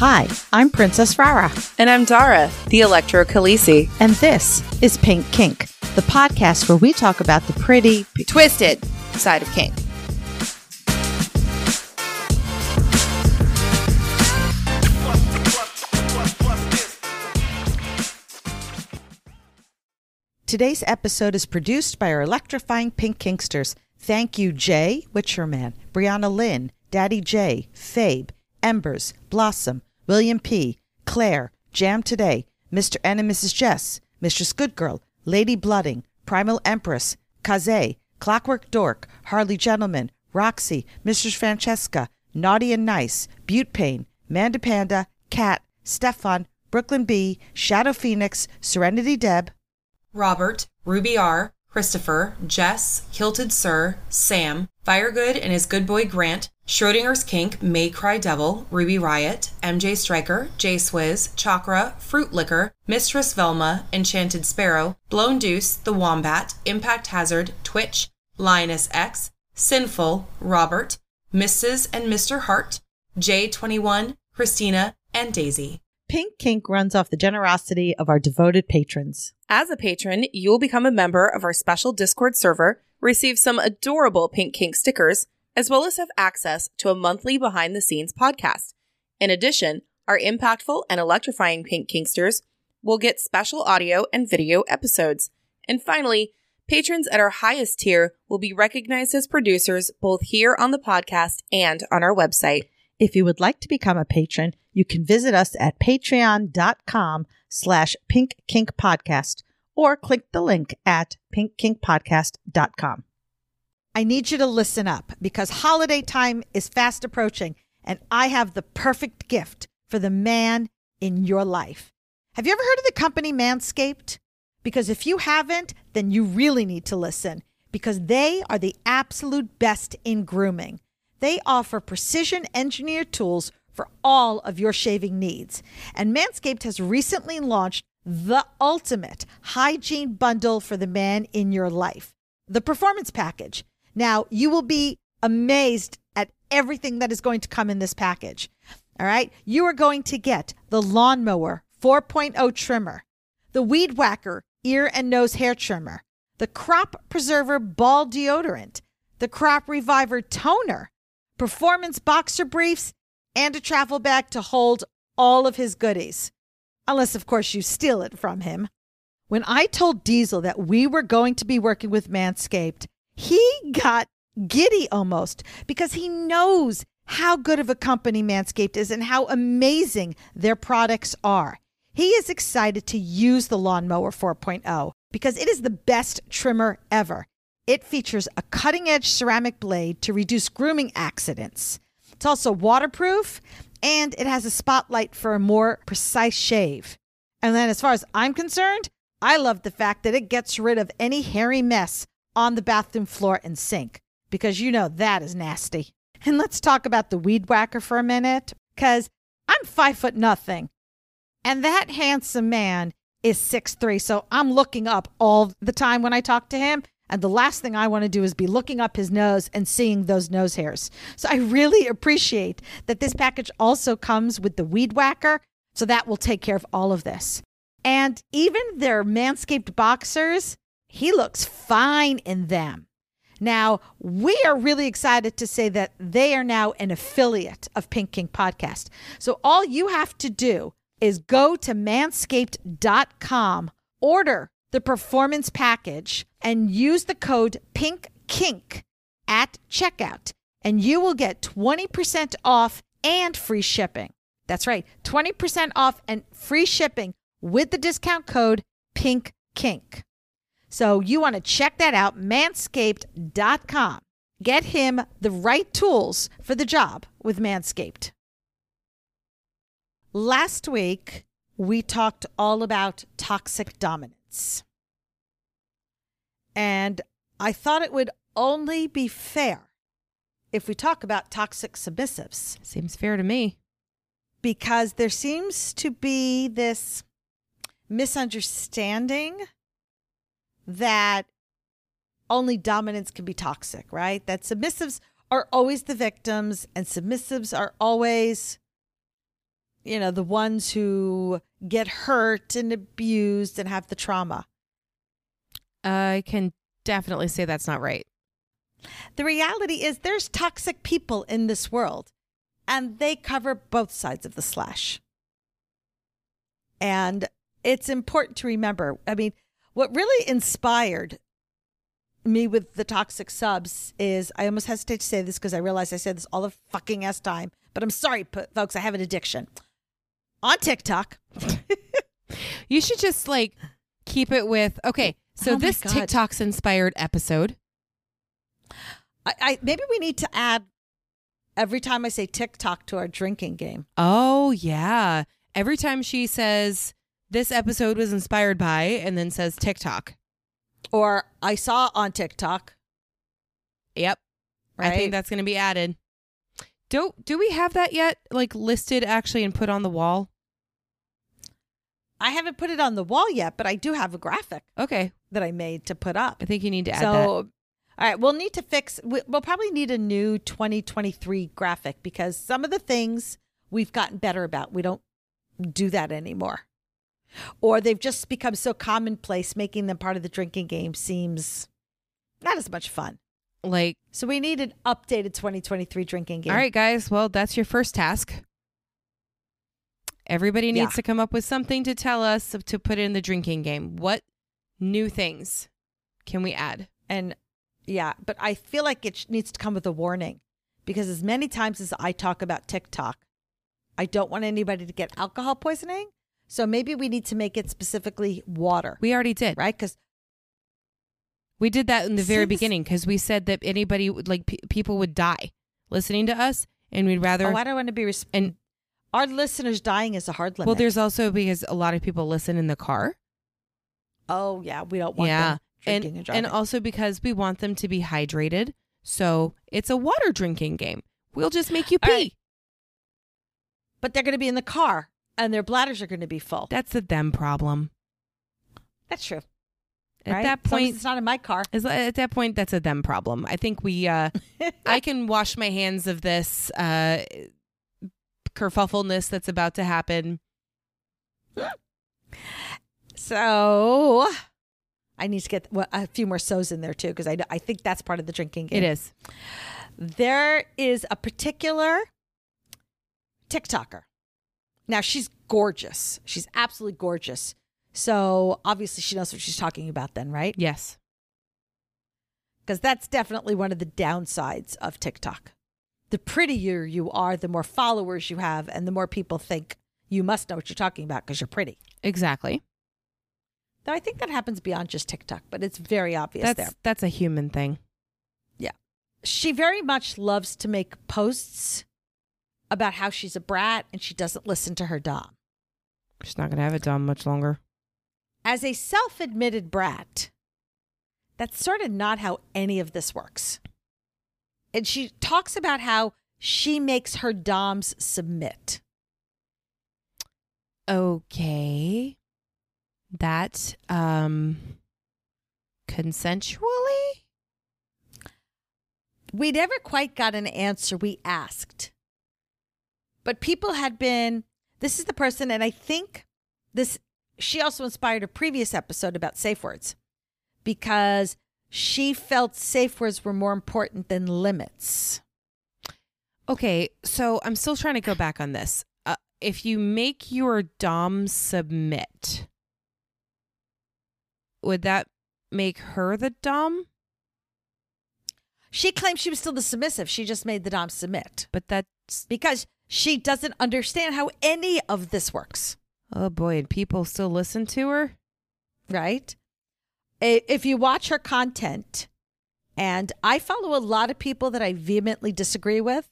Hi, I'm Princess Rara. And I'm Dara, the Electro-Khaleesi. And this is Pink Kink, the podcast where we talk about the pretty, twisted side of kink. Today's episode is produced by our electrifying pink kinksters. Thank you, Jay, Witcherman, Brianna Lynn, Daddy J, Fabe, Embers, Blossom, William P, Claire, Jam Today, Mr. N and Mrs. Jess, Mistress Goodgirl, Lady Blooding, Primal Empress, Kaze, Clockwork Dork, Harley Gentleman, Roxy, Mistress Francesca, Naughty and Nice, Butte Pain, Manda Panda, Cat, Stefan, Brooklyn B, Shadow Phoenix, Serenity Deb, Robert, Ruby R, Christopher, Jess, Kilted Sir, Sam, Firegood and his good boy Grant, Schrodinger's Kink, May Cry Devil, Ruby Riot, MJ Striker, J Swizz, Chakra, Fruit Licker, Mistress Velma, Enchanted Sparrow, Blown Deuce, The Wombat, Impact Hazard, Twitch, Lioness X, Sinful, Robert, Mrs. and Mr. Hart, J21, Christina, and Daisy. Pink Kink runs off the generosity of our devoted patrons. As a patron, you will become a member of our special Discord server, receive some adorable Pink Kink stickers, as well as have access to a monthly behind-the-scenes podcast. In addition, our impactful and electrifying Pink Kinksters will get special audio and video episodes. And finally, patrons at our highest tier will be recognized as producers both here on the podcast and on our website. If you would like to become a patron, you can visit us at patreon.com/pinkkinkpodcast or click the link at pinkkinkpodcast.com. I need you to listen up because holiday time is fast approaching and I have the perfect gift for the man in your life. Have you ever heard of the company Manscaped? Because if you haven't, then you really need to listen because they are the absolute best in grooming. They offer precision-engineered tools for all of your shaving needs. And Manscaped has recently launched the ultimate hygiene bundle for the man in your life, the Performance Package. Now, you will be amazed at everything that is going to come in this package. All right? You are going to get the Lawn Mower 4.0 trimmer, the Weed Whacker ear and nose hair trimmer, the Crop Preserver ball deodorant, the Crop Reviver toner, Performance Boxer Briefs, and a travel bag to hold all of his goodies. Unless, of course, you steal it from him. When I told Diesel that we were going to be working with Manscaped, he got giddy almost because he knows how good of a company Manscaped is and how amazing their products are. He is excited to use the Lawn Mower 4.0 because it is the best trimmer ever. It features a cutting-edge ceramic blade to reduce grooming accidents. It's also waterproof, and it has a spotlight for a more precise shave. And then as far as I'm concerned, I love the fact that it gets rid of any hairy mess on the bathroom floor and sink, because you know that is nasty. And let's talk about the Weed Whacker for a minute, because I'm 5 foot nothing. And that handsome man is 6'3", so I'm looking up all the time when I talk to him. And the last thing I want to do is be looking up his nose and seeing those nose hairs. So I really appreciate that this package also comes with the Weed Whacker. So that will take care of all of this. And even their Manscaped boxers, he looks fine in them. Now, we are really excited to say that they are now an affiliate of Pink Kink Podcast. So all you have to do is go to manscaped.com, order the Performance Package, and use the code PINKKINK at checkout, and you will get 20% off and free shipping. That's right, 20% off and free shipping with the discount code PINKKINK. So you want to check that out, manscaped.com. Get him the right tools for the job with Manscaped. Last week, we talked all about toxic dominance. And I thought it would only be fair if we talk about toxic submissives. Seems fair to me. Because there seems to be this misunderstanding that only dominants can be toxic, right? That submissives are always the victims and submissives are always you know, the ones who get hurt and abused and have the trauma. I can definitely say that's not right. The reality is there's toxic people in this world, and they cover both sides of the slash. And it's important to remember, I mean, what really inspired me with the toxic subs is, I almost hesitate to say this because I realize I said this all the fucking ass time, but I'm sorry, folks, I have an addiction. On TikTok. You should just like keep it with, okay, so this TikTok's inspired episode. I maybe we need to add every time I say TikTok to our drinking game. Oh, yeah. Every time she says this episode was inspired by and then says TikTok. Or I saw on TikTok. Yep. Right? I think that's going to be added. Do we have that yet? Like listed actually and put on the wall? I haven't put it on the wall yet, but I do have a graphic. Okay. That I made to put up. I think you need to add that. So, all right, we'll need to we'll probably need a new 2023 graphic because some of the things we've gotten better about, we don't do that anymore. Or they've just become so commonplace, making them part of the drinking game seems not as much fun. Like, so we need an updated 2023 drinking game. All right, guys. Well, that's your first task. Everybody needs to come up with something to tell us to put in the drinking game. What new things can we add? And yeah, but I feel like it needs to come with a warning because as many times as I talk about TikTok, I don't want anybody to get alcohol poisoning. So maybe we need to make it specifically water. We already did. Right? Because we did that in the very beginning because we said that anybody would like people would die listening to us and we'd rather. Oh, I don't want to be. And our listeners dying is a hard limit. Well, there's also because a lot of people listen in the car. Oh, yeah. We don't want them drinking and driving. And also because we want them to be hydrated. So it's a water drinking game. We'll just make you pee. Right. But they're going to be in the car. And their bladders are going to be full. That's a them problem. That's true. At that point, it's not in my car. At that point, that's a them problem. I think we, I can wash my hands of this kerfuffleness that's about to happen. So I need to get a few more so's in there too, because I think that's part of the drinking game. It is. There is a particular TikToker. Now, she's gorgeous. She's absolutely gorgeous. So obviously she knows what she's talking about then, right? Yes. Because that's definitely one of the downsides of TikTok. The prettier you are, the more followers you have, and the more people think you must know what you're talking about because you're pretty. Exactly. Though I think that happens beyond just TikTok, but it's very obvious That's a human thing. Yeah. She very much loves to make posts about how she's a brat and she doesn't listen to her dom. She's not going to have a dom much longer. As a self-admitted brat, that's sort of not how any of this works. And she talks about how she makes her doms submit. Okay. That, consensually? We never quite got an answer. We asked. But people had been, this is the person, and I think this, she also inspired a previous episode about safe words because she felt safe words were more important than limits. Okay, so I'm still trying to go back on this. If you make your dom submit, would that make her the dom? She claimed she was still the submissive. She just made the dom submit. But that's because she doesn't understand how any of this works. Oh, boy. And people still listen to her? Right. If you watch her content, and I follow a lot of people that I vehemently disagree with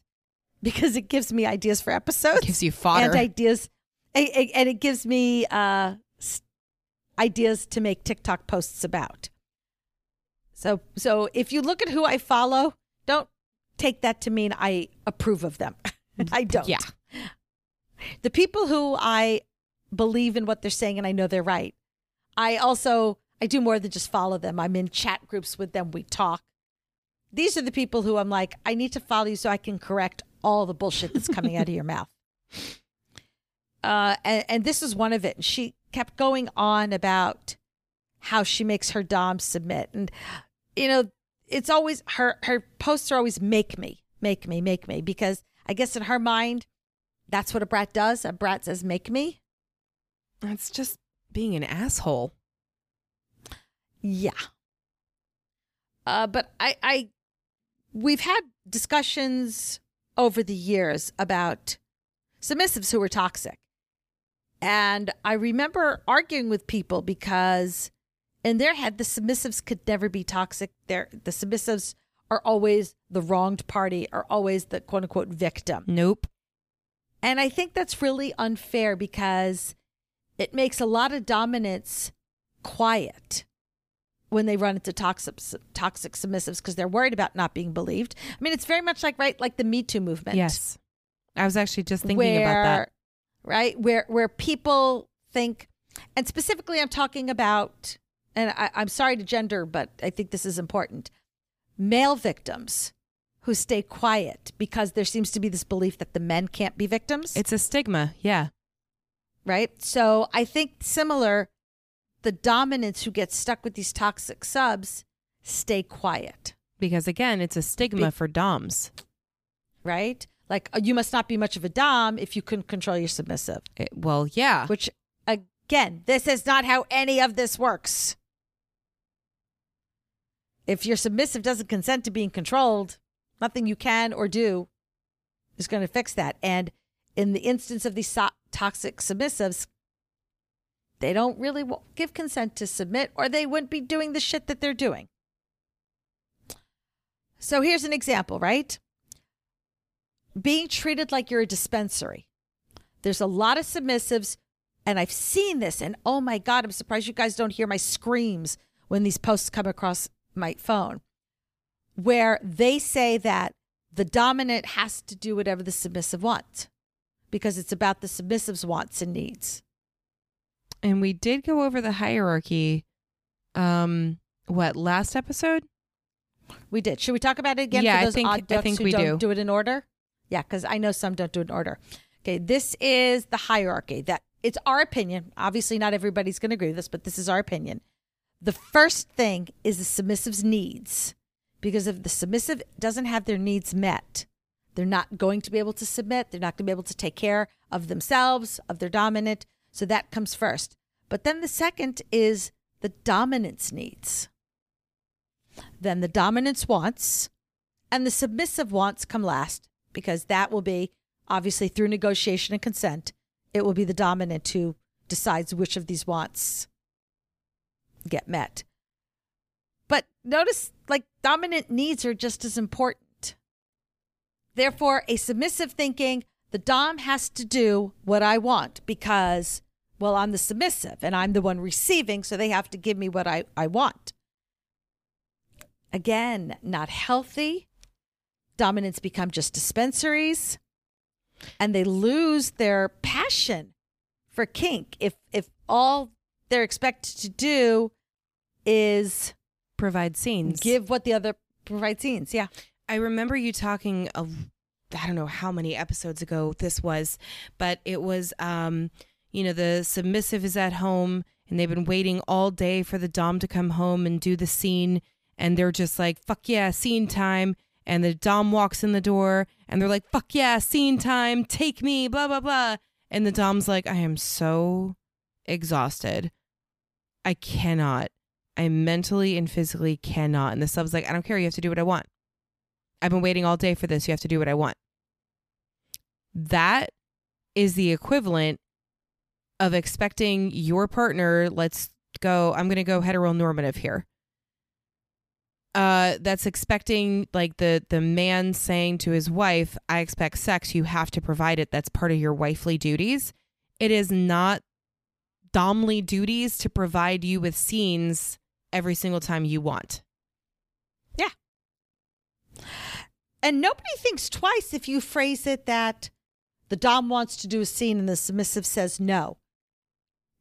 because it gives me ideas for episodes. It gives you fodder. And ideas. And it gives me ideas to make TikTok posts about. So if you look at who I follow, don't take that to mean I approve of them. I don't. Yeah. The people who I believe in what they're saying and I know they're right. I do more than just follow them. I'm in chat groups with them. We talk. These are the people who I'm like, I need to follow you so I can correct all the bullshit that's coming out of your mouth. And this is one of it. She kept going on about how she makes her dom submit. And, you know, it's always her posts are always make me, because I guess in her mind, that's what a brat does. A brat says, make me. That's just being an asshole. Yeah. But we've had discussions over the years about submissives who were toxic. And I remember arguing with people because in their head, the submissives could never be toxic. The submissives are always the wronged party, are always the quote unquote victim. Nope. And I think that's really unfair because it makes a lot of dominants quiet when they run into toxic submissives because they're worried about not being believed. I mean, it's very much like, right, like the Me Too movement. Yes. I was actually just thinking about that. Right? Where people think, and specifically I'm talking about, and I'm sorry to gender, but I think this is important, male victims who stay quiet because there seems to be this belief that the men can't be victims. It's a stigma, yeah. Right? So I think similar, the dominants who get stuck with these toxic subs stay quiet. Because again, it's a stigma for doms. Right? Like, you must not be much of a dom if you couldn't control your submissive. Well, yeah. Which, again, this is not how any of this works. If your submissive doesn't consent to being controlled, nothing you can or do is going to fix that. And in the instance of these toxic submissives, they don't really give consent to submit, or they wouldn't be doing the shit that they're doing. So here's an example, right? Being treated like you're a dispensary. There's a lot of submissives, and I've seen this, and oh my God, I'm surprised you guys don't hear my screams when these posts come across my phone, where they say that the dominant has to do whatever the submissive wants because it's about the submissive's wants and needs. And we did go over the hierarchy, last episode? We did. Should we talk about it again for those odd ducks who don't do it in order? Yeah, because I know some don't do it in order. Okay, this is the hierarchy. That it's our opinion. Obviously, not everybody's going to agree with this, but this is our opinion. The first thing is the submissive's needs. Because if the submissive doesn't have their needs met, they're not going to be able to submit. They're not going to be able to take care of themselves, of their dominant. So that comes first. But then the second is the dominant's needs. Then the dominant's wants and the submissive wants come last, because that will be, obviously, through negotiation and consent, it will be the dominant who decides which of these wants get met. But notice, like, dominant needs are just as important. Therefore, a submissive thinking, the dom has to do what I want because, well, I'm the submissive and I'm the one receiving, so they have to give me what I want. Again, not healthy. Dominants become just dispensaries, and they lose their passion for kink if all they're expected to do is provide scenes, give what the other provide scenes. Yeah, I remember you talking I don't know how many episodes ago this was, but it was the submissive is at home and they've been waiting all day for the dom to come home and do the scene, and they're just like, fuck yeah, scene time. And the dom walks in the door and they're like, fuck yeah, scene time, take me, blah, blah, blah. And the dom's like, I am so exhausted. I cannot. I mentally and physically cannot. And the sub's like, I don't care. You have to do what I want. I've been waiting all day for this. You have to do what I want. That is the equivalent of expecting your partner, let's go, I'm going to go heteronormative here. That's expecting, like, the man saying to his wife, I expect sex, you have to provide it. That's part of your wifely duties. It is not domly duties to provide you with scenes every single time you want. Yeah. And nobody thinks twice if you phrase it that the dom wants to do a scene and the submissive says no.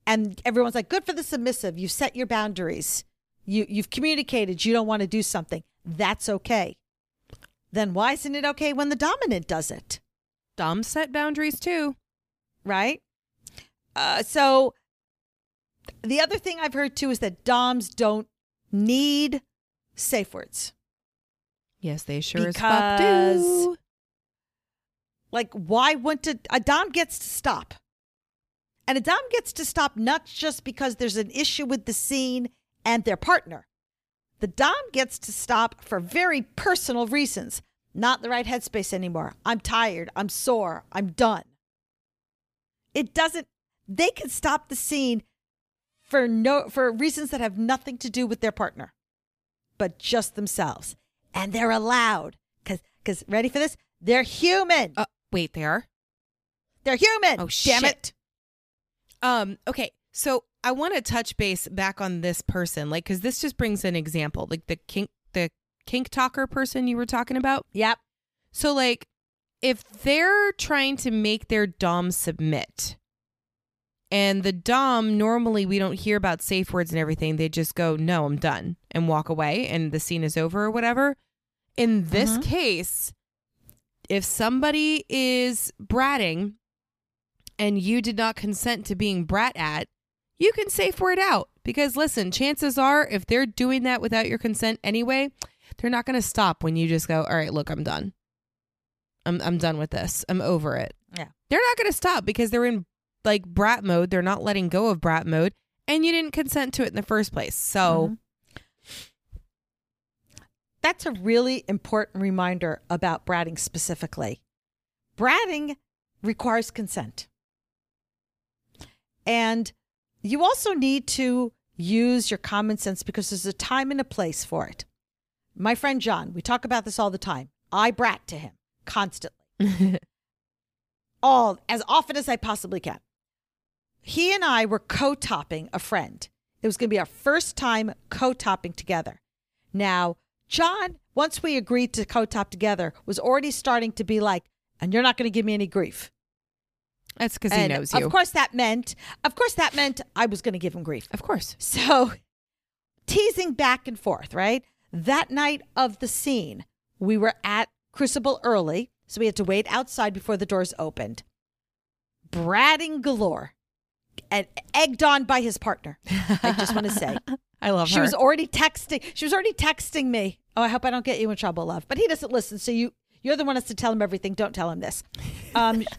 And everyone's like, good for the submissive. You've set your boundaries. You've communicated you don't want to do something. That's okay. Then why isn't it okay when the dominant does it? Doms set boundaries too. Right? So the other thing I've heard too is that doms don't need safe words. Yes, they sure as fuck do. Like, why wouldn't a dom gets to stop? And a dom gets to stop not just because there's an issue with the scene and their partner. The dom gets to stop for very personal reasons. Not in the right headspace anymore. I'm tired. I'm sore. I'm done. It doesn't. They can stop the scene for reasons that have nothing to do with their partner, but just themselves. And they're allowed because ready for this? They're human. Wait, they are? They're human. Oh, shit. Damn it. Okay, so I want to touch base back on this person, like, because this just brings an example, like the kink talker person you were talking about. Yep. So, like, if they're trying to make their dom submit, and the dom, normally we don't hear about safe words and everything, they just go, no, I'm done, and walk away, and the scene is over or whatever. In this case, if somebody is bratting, and you did not consent to being brat at, you can safe word out. Because listen, chances are if they're doing that without your consent anyway, they're not going to stop when you just go, all right, look, I'm done. I'm done with this. I'm over it. Yeah. They're not going to stop because they're in like brat mode. They're not letting go of brat mode and you didn't consent to it in the first place. So that's a really important reminder about bratting specifically. Bratting requires consent. And you also need to use your common sense because there's a time and a place for it. My friend John, we talk about this all the time. I brat to him constantly. As often as I possibly can. He and I were co-topping a friend. It was going to be our first time co-topping together. Now, John, once we agreed to co-top together, was already starting to be like, and you're not going to give me any grief. That's because he knows you. Of course that meant I was going to give him grief. Of course. So teasing back and forth, right? That night of the scene, we were at Crucible early, so we had to wait outside before the doors opened. Bratting galore and egged on by his partner. I just want to say. I love her. She was already texting me. Oh, I hope I don't get you in trouble, love. But he doesn't listen, so you're the one that's to tell him everything. Don't tell him this.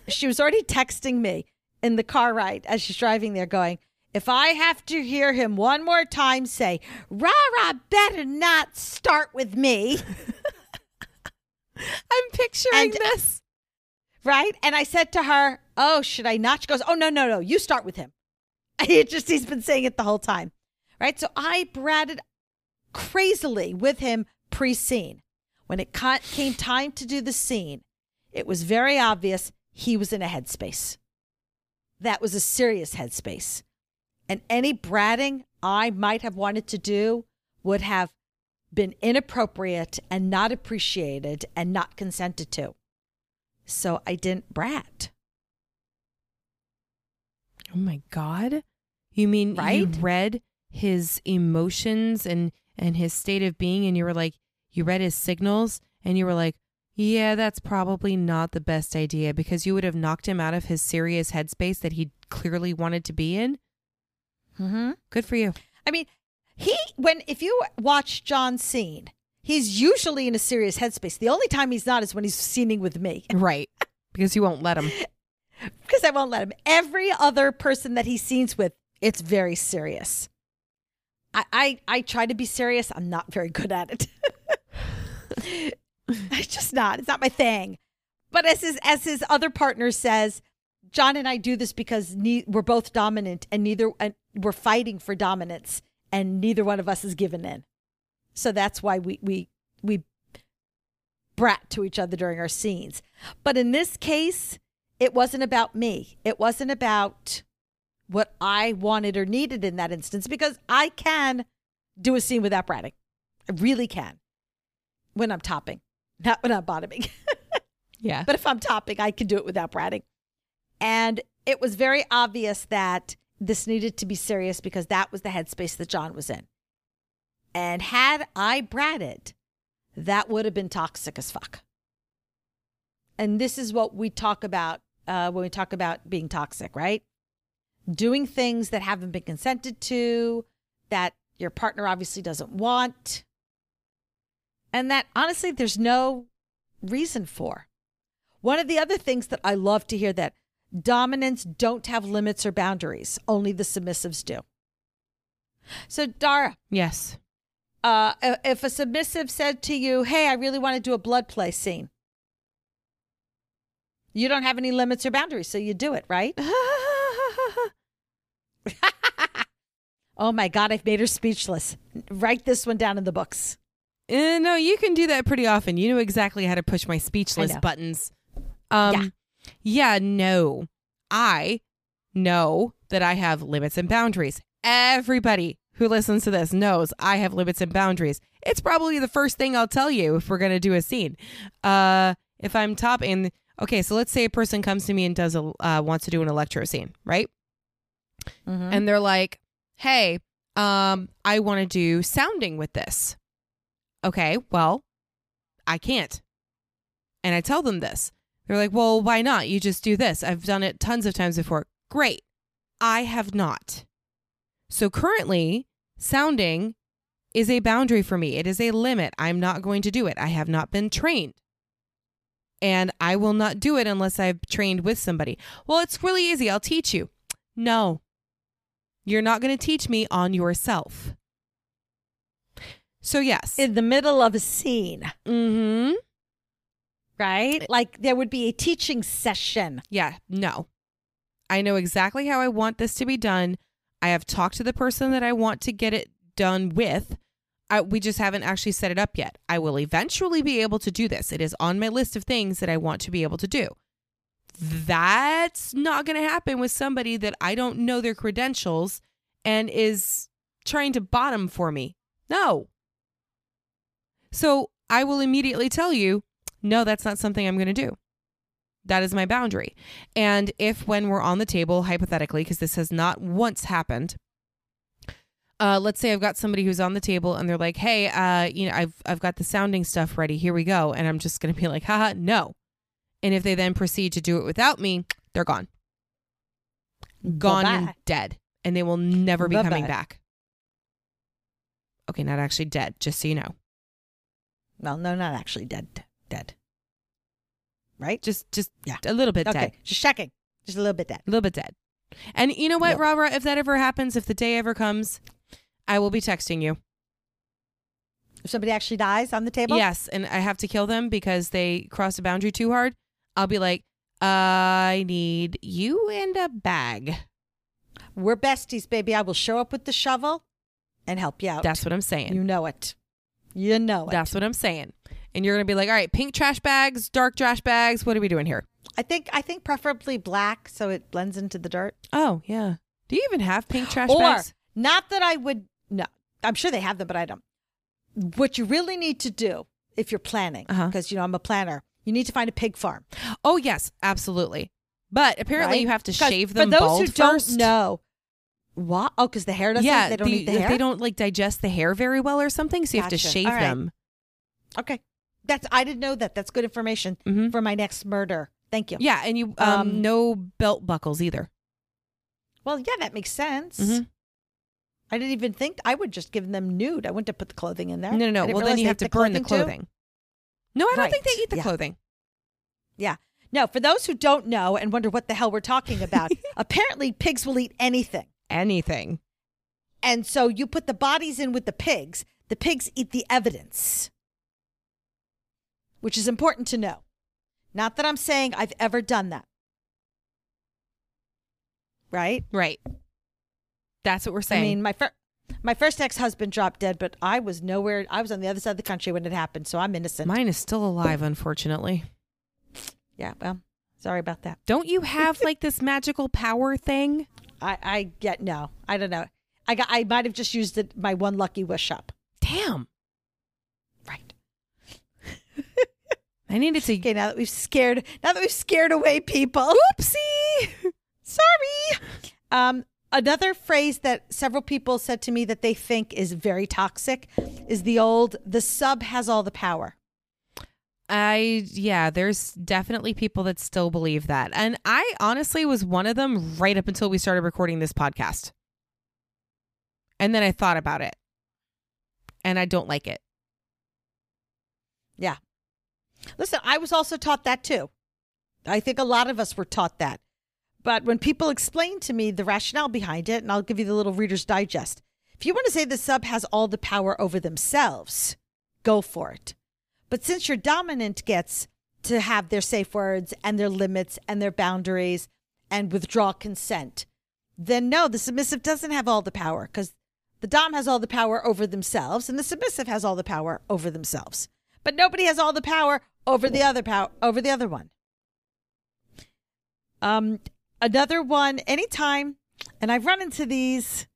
She was already texting me in the car ride as she's driving there going, if I have to hear him one more time say, Rara better not start with me. I'm picturing this. Right? And I said to her, oh, should I not? She goes, oh, no. You start with him. He's been saying it the whole time. Right? So I bratted crazily with him pre-scene. When it came time to do the scene, it was very obvious he was in a headspace. That was a serious headspace. And any bratting I might have wanted to do would have been inappropriate and not appreciated and not consented to. So I didn't brat. Oh, my God. You mean right? You read his emotions and his state of being and you were like, you read his signals and you were like, yeah, that's probably not the best idea because you would have knocked him out of his serious headspace that he clearly wanted to be in. Mm-hmm. Good for you. I mean, if you watch John Cena, he's usually in a serious headspace. The only time he's not is when he's scening with me. Right. Because you won't let him. Because I won't let him. Every other person that he scenes with, it's very serious. I try to be serious. I'm not very good at it. It's just not. It's not my thing. But as his other partner says, John and I do this because we're both dominant and we're fighting for dominance and neither one of us is given in. So that's why we brat to each other during our scenes. But in this case, it wasn't about me. It wasn't about what I wanted or needed in that instance because I can do a scene without bratting. I really can. When I'm topping, not when I'm bottoming. Yeah. But if I'm topping, I can do it without bratting. And it was very obvious that this needed to be serious because that was the headspace that John was in. And had I bratted, that would have been toxic as fuck. And this is what we talk about when we talk about being toxic, right? doing things that haven't been consented to, that your partner obviously doesn't want, and that honestly there's no reason for. One of the other things that I love to hear, that dominants don't have limits or boundaries, only the submissives do. So Dara. Yes. If a submissive said to you, hey, I really want to do a blood play scene, you don't have any limits or boundaries, so you do it, right? Oh my God, I've made her speechless. Write this one down in the books. No, you can do that pretty often. You know exactly how to push my speechless buttons. No. I know that I have limits and boundaries. Everybody who listens to this knows I have limits and boundaries. It's probably the first thing I'll tell you if we're going to do a scene. If I'm top in... Okay, so let's say a person comes to me and does wants to do an electro scene, right? Mm-hmm. And they're like, hey, I want to do sounding with this. Okay, well, I can't. And I tell them this. They're like, well, why not? You just do this. I've done it tons of times before. Great. I have not. So currently, sounding is a boundary for me. It is a limit. I'm not going to do it. I have not been trained. And I will not do it unless I've trained with somebody. Well, it's really easy. I'll teach you. No, you're not going to teach me on yourself. So yes. In the middle of a scene. Mm-hmm. Right? Like there would be a teaching session. Yeah. No. I know exactly how I want this to be done. I have talked to the person that I want to get it done with. We just haven't actually set it up yet. I will eventually be able to do this. It is on my list of things that I want to be able to do. That's not going to happen with somebody that I don't know their credentials and is trying to bottom for me. No. So I will immediately tell you, no, that's not something I'm going to do. That is my boundary. And if when we're on the table, hypothetically, because this has not once happened, let's say I've got somebody who's on the table and they're like, hey, I've got the sounding stuff ready. Here we go. And I'm just going to be like, haha, no. And if they then proceed to do it without me, they're gone. Gone and dead. And they will never be coming back. Okay, not actually dead, just so you know. Well, no, not actually dead. Right? Just a little bit dead. Just checking. Just a little bit dead. A little bit dead. And you know what, yep. Rara, if that ever happens, if the day ever comes, I will be texting you. If somebody actually dies on the table? Yes, and I have to kill them because they crossed a boundary too hard. I'll be like, I need you and a bag. We're besties, baby. I will show up with the shovel and help you out. That's what I'm saying. You know it. You know it. That's what I'm saying. And you're going to be like, all right, pink trash bags, dark trash bags. What are we doing here? I think preferably black so it blends into the dirt. Oh, yeah. Do you even have pink trash bags? Not that I would. No, I'm sure they have them, but I don't. What you really need to do if you're planning, because, I'm a planner, you need to find a pig farm. Oh, yes, absolutely. But apparently you have to shave them bald first. For those who don't know. What? Oh, because the hair doesn't, they don't eat the hair? They don't digest the hair very well or something, so you have to shave them. Okay. I didn't know that. That's good information for my next murder. Thank you. Yeah, and you no belt buckles either. Well, yeah, that makes sense. Mm-hmm. I didn't even think I would just give them nude. I wouldn't have put the clothing in there. No. Well, then you have to burn the clothing. No, I don't think they eat the clothing. Yeah. No, for those who don't know and wonder what the hell we're talking about, apparently pigs will eat anything. Anything. And so you put the bodies in with the pigs. The pigs eat the evidence, which is important to know. Not that I'm saying I've ever done that. Right? Right. That's what we're saying. I mean, my first ex-husband dropped dead, but I was nowhere. I was on the other side of the country when it happened, so I'm innocent. Mine is still alive, unfortunately. Yeah, well, sorry about that. Don't you have this magical power thing? I don't know. I might have just used my one lucky wish up. Damn. Right. I needed to. Okay, now that we've scared away people. Oopsie. Sorry. Another phrase that several people said to me that they think is very toxic is the sub has all the power. Yeah, there's definitely people that still believe that. And I honestly was one of them right up until we started recording this podcast. And then I thought about it. And I don't like it. Yeah. Listen, I was also taught that too. I think a lot of us were taught that. But when people explain to me the rationale behind it, and I'll give you the little Reader's Digest. If you want to say the sub has all the power over themselves, go for it. But since your dominant gets to have their safe words and their limits and their boundaries and withdraw consent, then no, the submissive doesn't have all the power because the dom has all the power over themselves and the submissive has all the power over themselves. But nobody has all the power over the other one. Another one, anytime, and I've run into these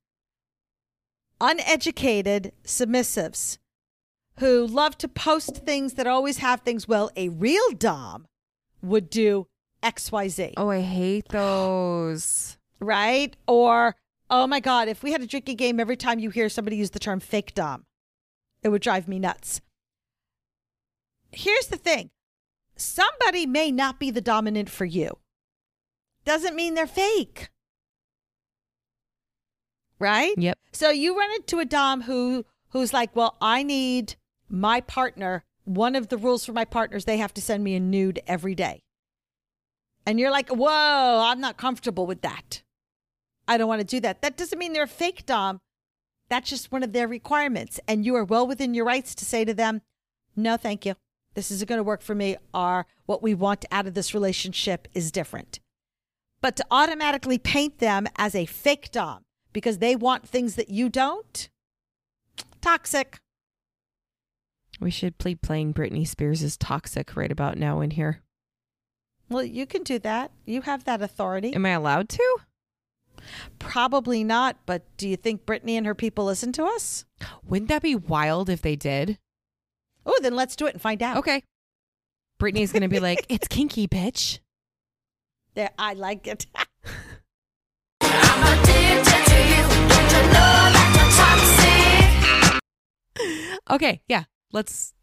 uneducated submissives who love to post things that always have things. Well, a real dom would do XYZ. Oh, I hate those. Right? Or, oh my God, if we had a drinking game, every time you hear somebody use the term fake dom, it would drive me nuts. Here's the thing. Somebody may not be the dominant for you. Doesn't mean they're fake. Right? Yep. So you run into a dom who's like, well, I need my partner. One of the rules for my partners, they have to send me a nude every day. And you're like, whoa, I'm not comfortable with that. I don't want to do that. That doesn't mean they're a fake dom. That's just one of their requirements. And you are well within your rights to say to them, no, thank you. This isn't going to work for me. Or what we want out of this relationship is different. But to automatically paint them as a fake dom because they want things that you don't, toxic. We should be playing Britney Spears is toxic right about now in here. Well, you can do that. You have that authority. Am I allowed to? Probably not. But do you think Britney and her people listen to us? Wouldn't that be wild if they did? Oh, then let's do it and find out. Okay. Britney's going to be like, it's kinky, bitch. There, I like it. I'm addicted to you, and you know that you're toxic. Okay, yeah. Let's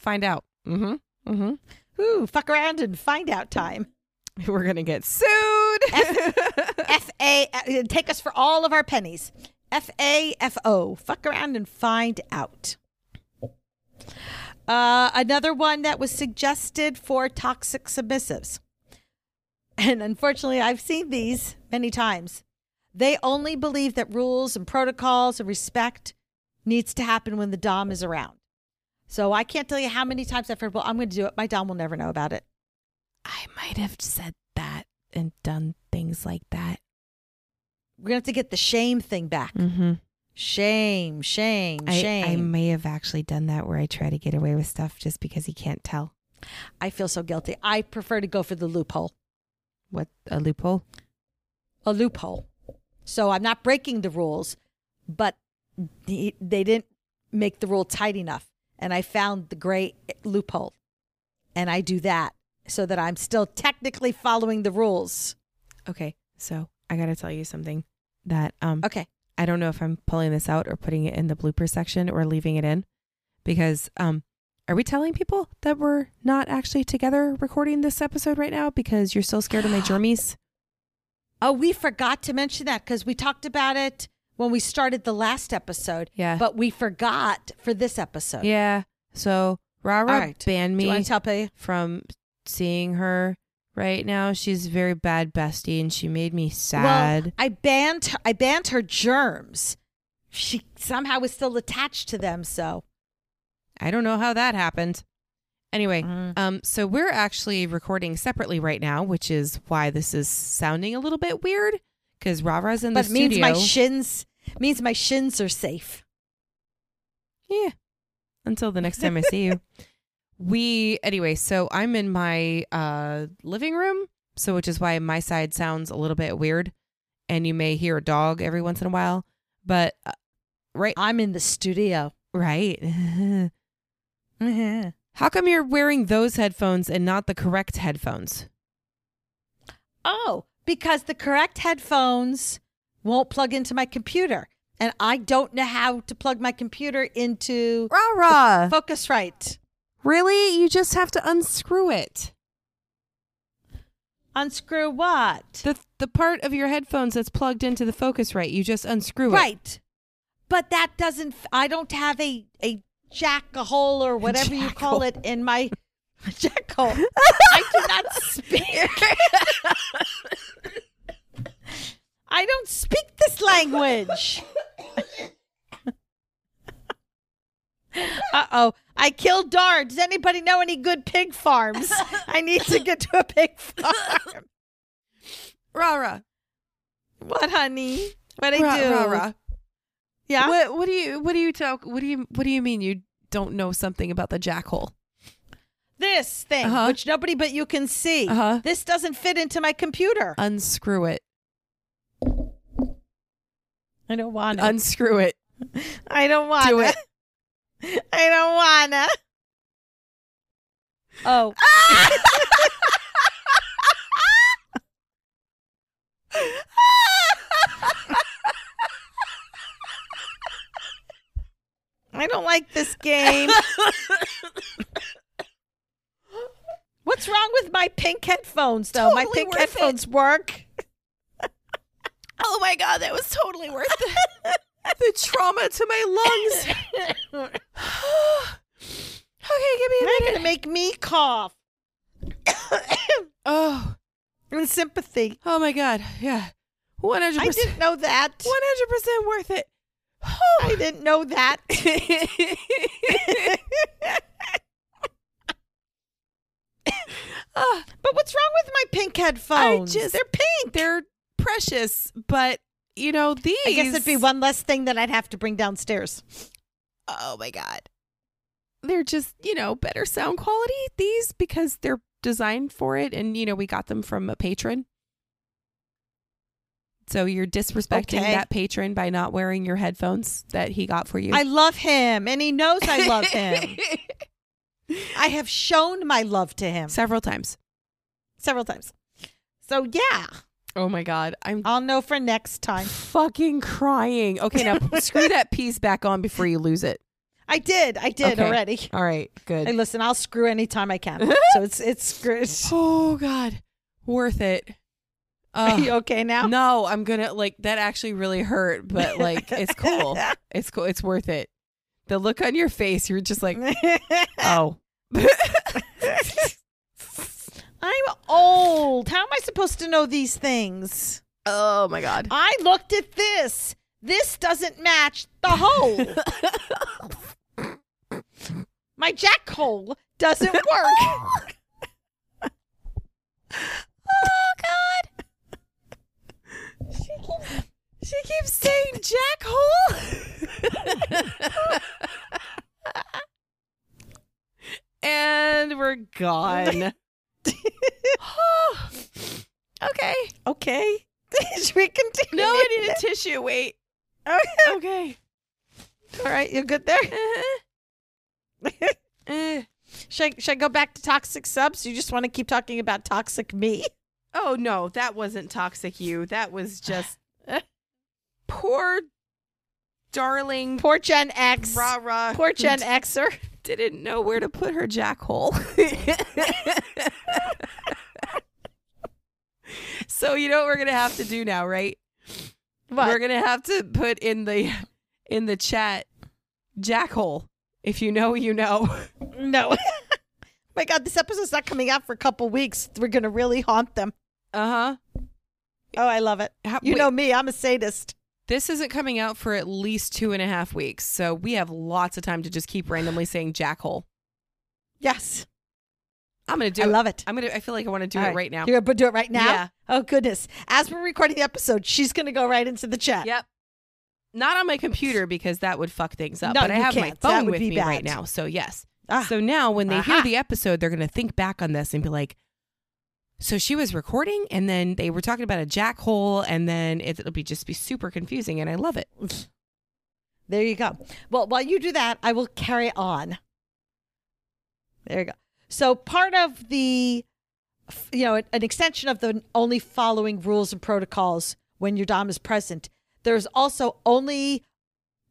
find out. Ooh, fuck around and find out time. We're gonna get sued. FA take us for all of our pennies. FAFO. Fuck around and find out. Another one that was suggested for toxic submissives. And unfortunately, I've seen these many times. They only believe that rules and protocols and respect needs to happen when the dom is around. So I can't tell you how many times I've heard, well, I'm going to do it. My dom will never know about it. I might have said that and done things like that. We're going to have to get the shame thing back. Mm-hmm. Shame. I may have actually done that where I try to get away with stuff just because he can't tell. I feel so guilty. I prefer to go for the loophole. What, a loophole? A loophole. So I'm not breaking the rules, but they didn't make the rule tight enough. And I found the gray loophole. And I do that so that I'm still technically following the rules. Okay. So I got to tell you something that, okay. I don't know if I'm pulling this out or putting it in the blooper section or leaving it in because, are we telling people that we're not actually together recording this episode right now because you're so scared of my germies? Oh, we forgot to mention that because we talked about it when we started the last episode. Yeah. But we forgot for this episode. Yeah. So Rara banned me from seeing her right now. She's a very bad bestie and she made me sad. Well, I banned her germs. She somehow was still attached to them, so... I don't know how that happened. Anyway, so we're actually recording separately right now, which is why this is sounding a little bit weird because Rara's in the studio. But means my shins are safe. Yeah. Until the next time I see you. So I'm in my living room, so which is why my side sounds a little bit weird and you may hear a dog every once in a while, but I'm in the studio. Right. How come you're wearing those headphones and not the correct headphones? Oh, because the correct headphones won't plug into my computer. And I don't know how to plug my computer into Focusrite. Really? You just have to unscrew it. Unscrew what? The part of your headphones that's plugged into the Focusrite. You just unscrew it. Right. But that doesn't... I don't have a jack-a-hole or whatever you call it in my... Jack-hole. I do not speak... I don't speak this language. Uh-oh. I killed Dara. Does anybody know any good pig farms? I need to get to a pig farm. Rara. What, honey? What I do? Rara. Yeah. What do you mean you don't know something about the jackhole? This thing, which nobody but you can see. This doesn't fit into my computer. Unscrew it. I don't want to. Unscrew it. I don't want to. Do it. I don't want to. Oh. Ah! I don't like this game. What's wrong with my pink headphones, though? Totally my pink headphones work. Oh, my God. That was totally worth it. The trauma to my lungs. Okay, give me a minute. You're going to make me cough. Oh. And sympathy. Oh, my God. Yeah. 100%. I didn't know that. 100% worth it. Oh. I didn't know that. But what's wrong with my pink headphones? They're pink. They're precious, but you know these. I guess it'd be one less thing that I'd have to bring downstairs. Oh my God, they're just better sound quality these because they're designed for it, and we got them from a patron. So you're disrespecting that patron by not wearing your headphones that he got for you. I love him, and he knows I love him. I have shown my love to him several times. So yeah. Oh, my God. I'll know for next time. Fucking crying. Okay, now screw that piece back on before you lose it. I did okay. Already. All right, good. Hey, listen, I'll screw anytime I can. So it's screwed. Oh, God. Worth it. Are you okay now? No, I'm going to, that actually really hurt, but, it's cool. It's cool. It's worth it. The look on your face, you're just like, oh. I'm old. How am I supposed to know these things? Oh, my God. I looked at this. This doesn't match the hole. My jack hole doesn't work. Oh, God. She keeps saying jack hole. And we're gone. Okay. Should we continue? No, I need a tissue. Wait. Okay. All right. You good there? Should I go back to toxic subs? You just want to keep talking about toxic me? Oh, no. That wasn't toxic you. That was just poor darling. Poor Gen X. Rah-rah. Poor Gen Xer. Didn't know where to put her jackhole. So you know what we're going to have to do now, right? What? We're going to have to put in the chat, jackhole. If you know, you know. No. My God, this episode's not coming out for a couple weeks. We're going to really haunt them. Oh, I love it. Know me, I'm a sadist. This isn't coming out for at least 2.5 weeks, so we have lots of time to just keep randomly saying jackhole. Yes. I'm going to do it. I love it. I feel like I want to do it right now. You're going to do it right now? Yeah. Oh, goodness. As we're recording the episode, she's going to go right into the chat. Yep. Not on my computer because that would fuck things up, but I have my phone with me right now, so yes. So now when they hear the episode, they're going to think back on this and be like, so she was recording, and then they were talking about a jackhole, and then it'll just be super confusing, and I love it. There you go. Well, while you do that, I will carry on. There you go. So part of the, an extension of the only following rules and protocols when your dom is present, there's also only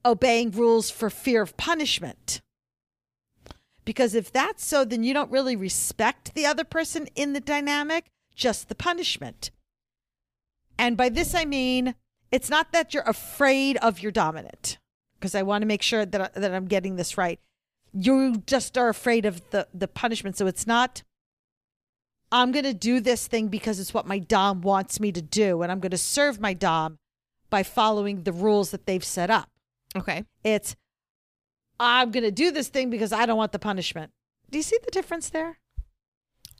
obeying rules for fear of punishment. Because if that's so, then you don't really respect the other person in the dynamic, just the punishment. And by this, I mean, it's not that you're afraid of your dominant, because I want to make sure that I'm getting this right. You just are afraid of the punishment. So it's not, I'm going to do this thing because it's what my dom wants me to do, and I'm going to serve my dom by following the rules that they've set up. Okay. It's, I'm going to do this thing because I don't want the punishment. Do you see the difference there?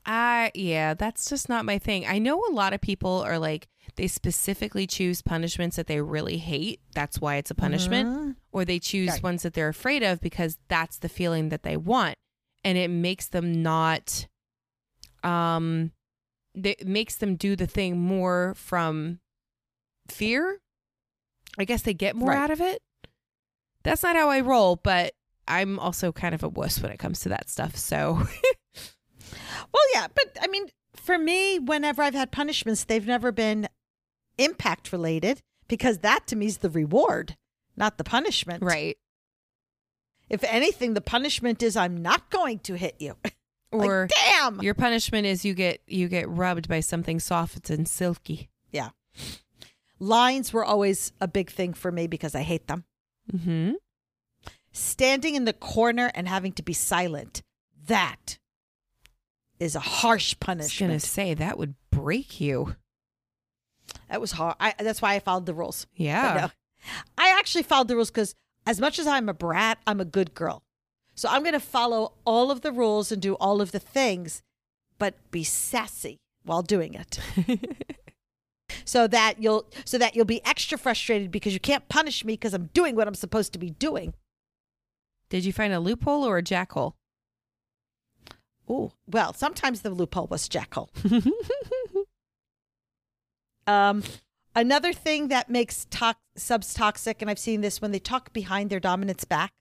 Yeah, that's just not my thing. I know a lot of people are like, they specifically choose punishments that they really hate. That's why it's a punishment. Mm-hmm. Or they choose ones that they're afraid of because that's the feeling that they want. And it makes them not, it makes them do the thing more from fear. I guess they get more out of it. That's not how I roll, but I'm also kind of a wuss when it comes to that stuff. So, well, yeah, but I mean, for me, whenever I've had punishments, they've never been impact related, because that to me is the reward, not the punishment. Right. If anything, the punishment is I'm not going to hit you. Or like, damn, your punishment is you get rubbed by something soft and silky. Yeah. Lines were always a big thing for me because I hate them. Mm-hmm. Standing in the corner and having to be silent, that is a harsh punishment. I was gonna say, that would break you. That was hard. That's why I followed the rules. Yeah, I actually followed the rules because as much as I'm a brat, I'm a good girl. So I'm gonna follow all of the rules and do all of the things, but be sassy while doing it. So that you'll be extra frustrated because you can't punish me because I'm doing what I'm supposed to be doing. Did you find a loophole or a jackhole? Oh, well, sometimes the loophole was jackhole. Another thing that makes subs toxic, and I've seen this when they talk behind their dominant's back.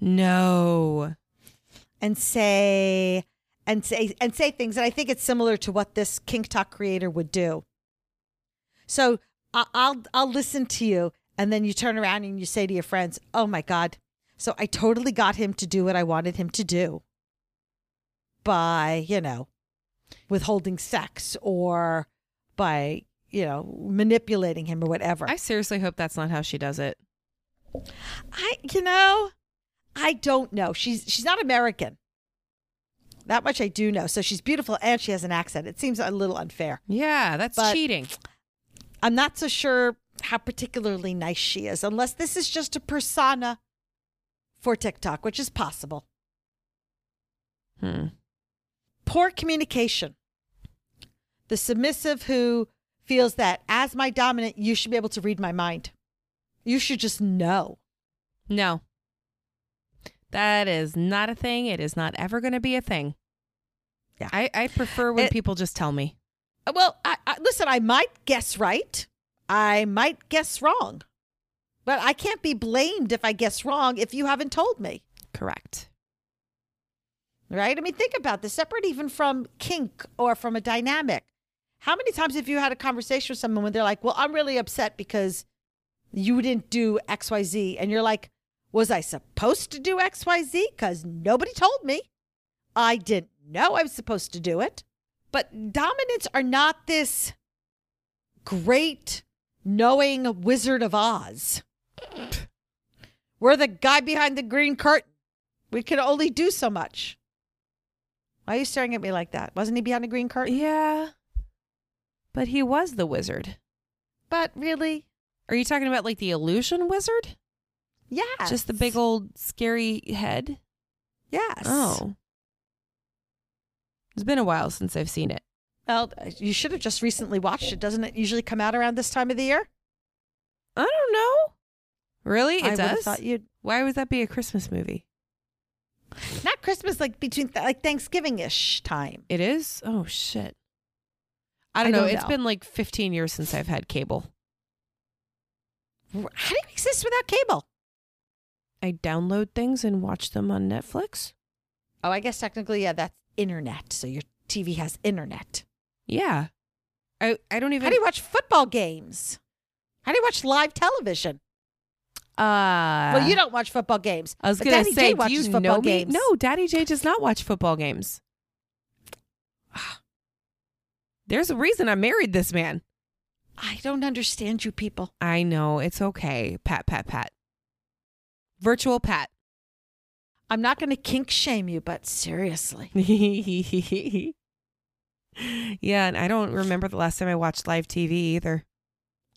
No. And say things. And I think it's similar to what this kink talk creator would do. So I'll listen to you, and then you turn around and you say to your friends, oh my God, so I totally got him to do what I wanted him to do by, withholding sex or by, manipulating him or whatever. I seriously hope that's not how she does it. I don't know. She's not American. That much I do know. So she's beautiful and she has an accent. It seems a little unfair. Yeah, that's cheating. I'm not so sure how particularly nice she is, unless this is just a persona for TikTok, which is possible. Poor communication. The submissive who feels that as my dominant, you should be able to read my mind. You should just know. No. That is not a thing. It is not ever going to be a thing. Yeah, I prefer when people just tell me. Well, listen, I might guess right. I might guess wrong. But I can't be blamed if I guess wrong if you haven't told me. Correct. Right? I mean, think about this. Separate even from kink or from a dynamic. How many times have you had a conversation with someone when they're like, well, I'm really upset because you didn't do X, Y, Z. And you're like, was I supposed to do X, Y, Z? Because nobody told me. I didn't know I was supposed to do it. But dominants are not this great knowing Wizard of Oz. We're the guy behind the green curtain. We can only do so much. Why are you staring at me like that? Wasn't he behind the green curtain? Yeah. But he was the wizard. But really? Are you talking about like the illusion wizard? Yeah. Just the big old scary head? Yes. Oh. It's been a while since I've seen it. Well, you should have just recently watched it. Doesn't it usually come out around this time of the year? I don't know. Really? It does? Why would that be a Christmas movie? Not Christmas, like between like Thanksgiving-ish time. It is? Oh, shit. I don't know. It's been like 15 years since I've had cable. How do you exist without cable? I download things and watch them on Netflix. Oh, I guess technically, yeah, that's internet. So your TV has internet. Yeah. I don't even... How do you watch football games? How do you watch live television? Well, you don't watch football games. I was going to say, do you know me? Games. No, Daddy J does not watch football games. There's a reason I married this man. I don't understand you people. I know. It's okay. Pat. Virtual Pat. I'm not going to kink shame you, but seriously. Yeah, and I don't remember the last time I watched live TV either.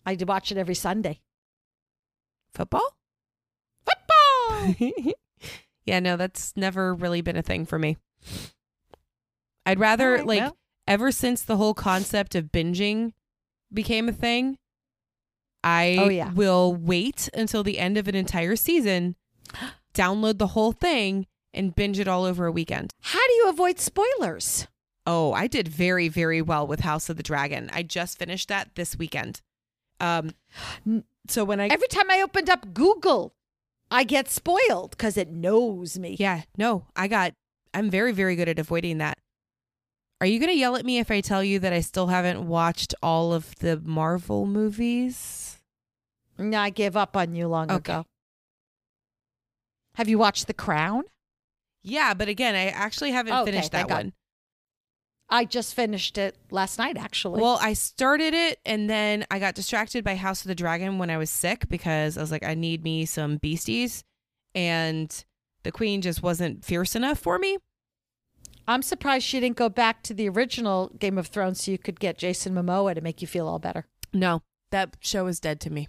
I do watch it every Sunday. Football. Yeah, no, that's never really been a thing for me. I'd rather ever since the whole concept of binging became a thing, I will wait until the end of an entire season, download the whole thing, and binge it all over a weekend. How do you avoid spoilers? Oh, I did very, very well with House of the Dragon. I just finished that this weekend. So when every time I opened up Google, I get spoiled because it knows me. Yeah, no, I'm very, very good at avoiding that. Are you going to yell at me if I tell you that I still haven't watched all of the Marvel movies? No, I gave up on you long ago. Have you watched The Crown? Yeah, but again, I actually haven't finished that one. I just finished it last night, actually. Well, I started it and then I got distracted by House of the Dragon when I was sick because I was like, I need me some beasties. And the queen just wasn't fierce enough for me. I'm surprised she didn't go back to the original Game of Thrones so you could get Jason Momoa to make you feel all better. No, that show is dead to me.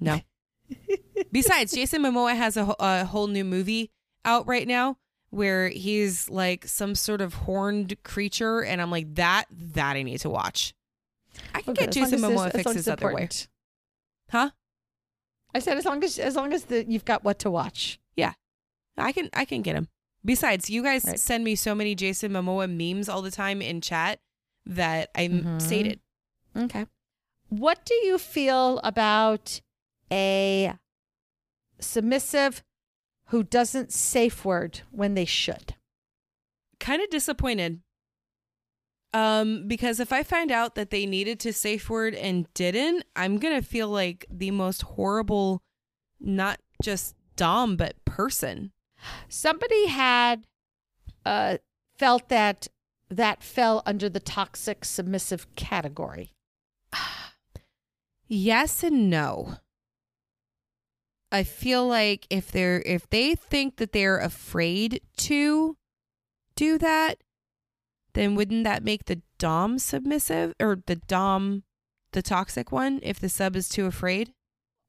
No. Besides, Jason Momoa has a whole new movie out right now where he's like some sort of horned creature, and I'm like, that I need to watch. I can get Jason Momoa fixes other way. Huh? I said as long as you've got what to watch. Yeah. I can get him. Besides, you guys send me so many Jason Momoa memes all the time in chat that I'm sated. Okay. What do you feel about a submissive who doesn't safe word when they should? Kind of disappointed. Because if I find out that they needed to safe word and didn't, I'm going to feel like the most horrible, not just dom, but person. Somebody had felt that fell under the toxic submissive category. Yes and no. I feel like if they think that they're afraid to do that, then wouldn't that make the dom submissive or the dom the toxic one if the sub is too afraid?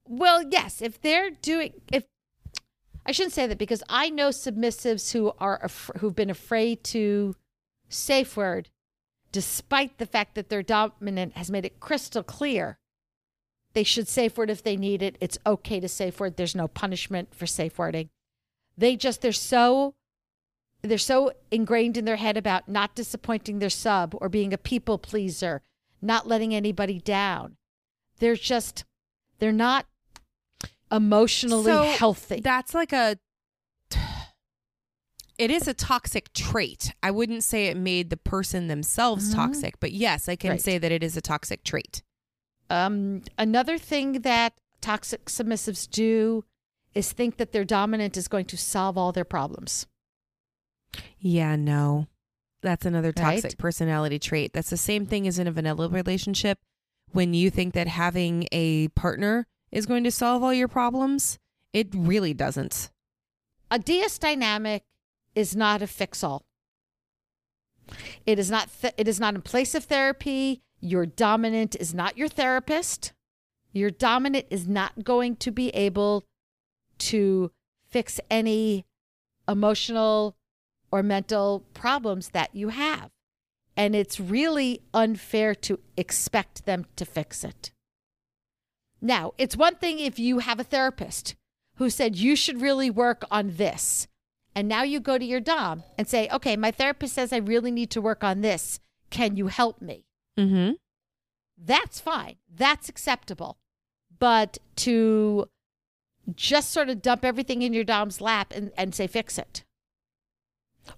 Well, yes, if I shouldn't say that because I know submissives who are who've been afraid to safe word despite the fact that their dominant has made it crystal clear. They should safe word if they need it. It's okay to safe word. There's no punishment for safe wording. They're so ingrained in their head about not disappointing their sub or being a people pleaser, not letting anybody down. They're not emotionally healthy. That's like it is a toxic trait. I wouldn't say it made the person themselves toxic, but yes, I can say that it is a toxic trait. Another thing that toxic submissives do is think that their dominant is going to solve all their problems. Yeah, no. That's another toxic personality trait. That's the same thing as in a vanilla relationship. When you think that having a partner is going to solve all your problems, it really doesn't. A DS dynamic is not a fix-all. It is not it is not in place of therapy. Your dominant is not your therapist. Your dominant is not going to be able to fix any emotional or mental problems that you have. And it's really unfair to expect them to fix it. Now, it's one thing if you have a therapist who said you should really work on this. And now you go to your dom and say, okay, my therapist says I really need to work on this. Can you help me? Mm-hmm. That's fine. That's acceptable. But to just sort of dump everything in your dom's lap and say, fix it.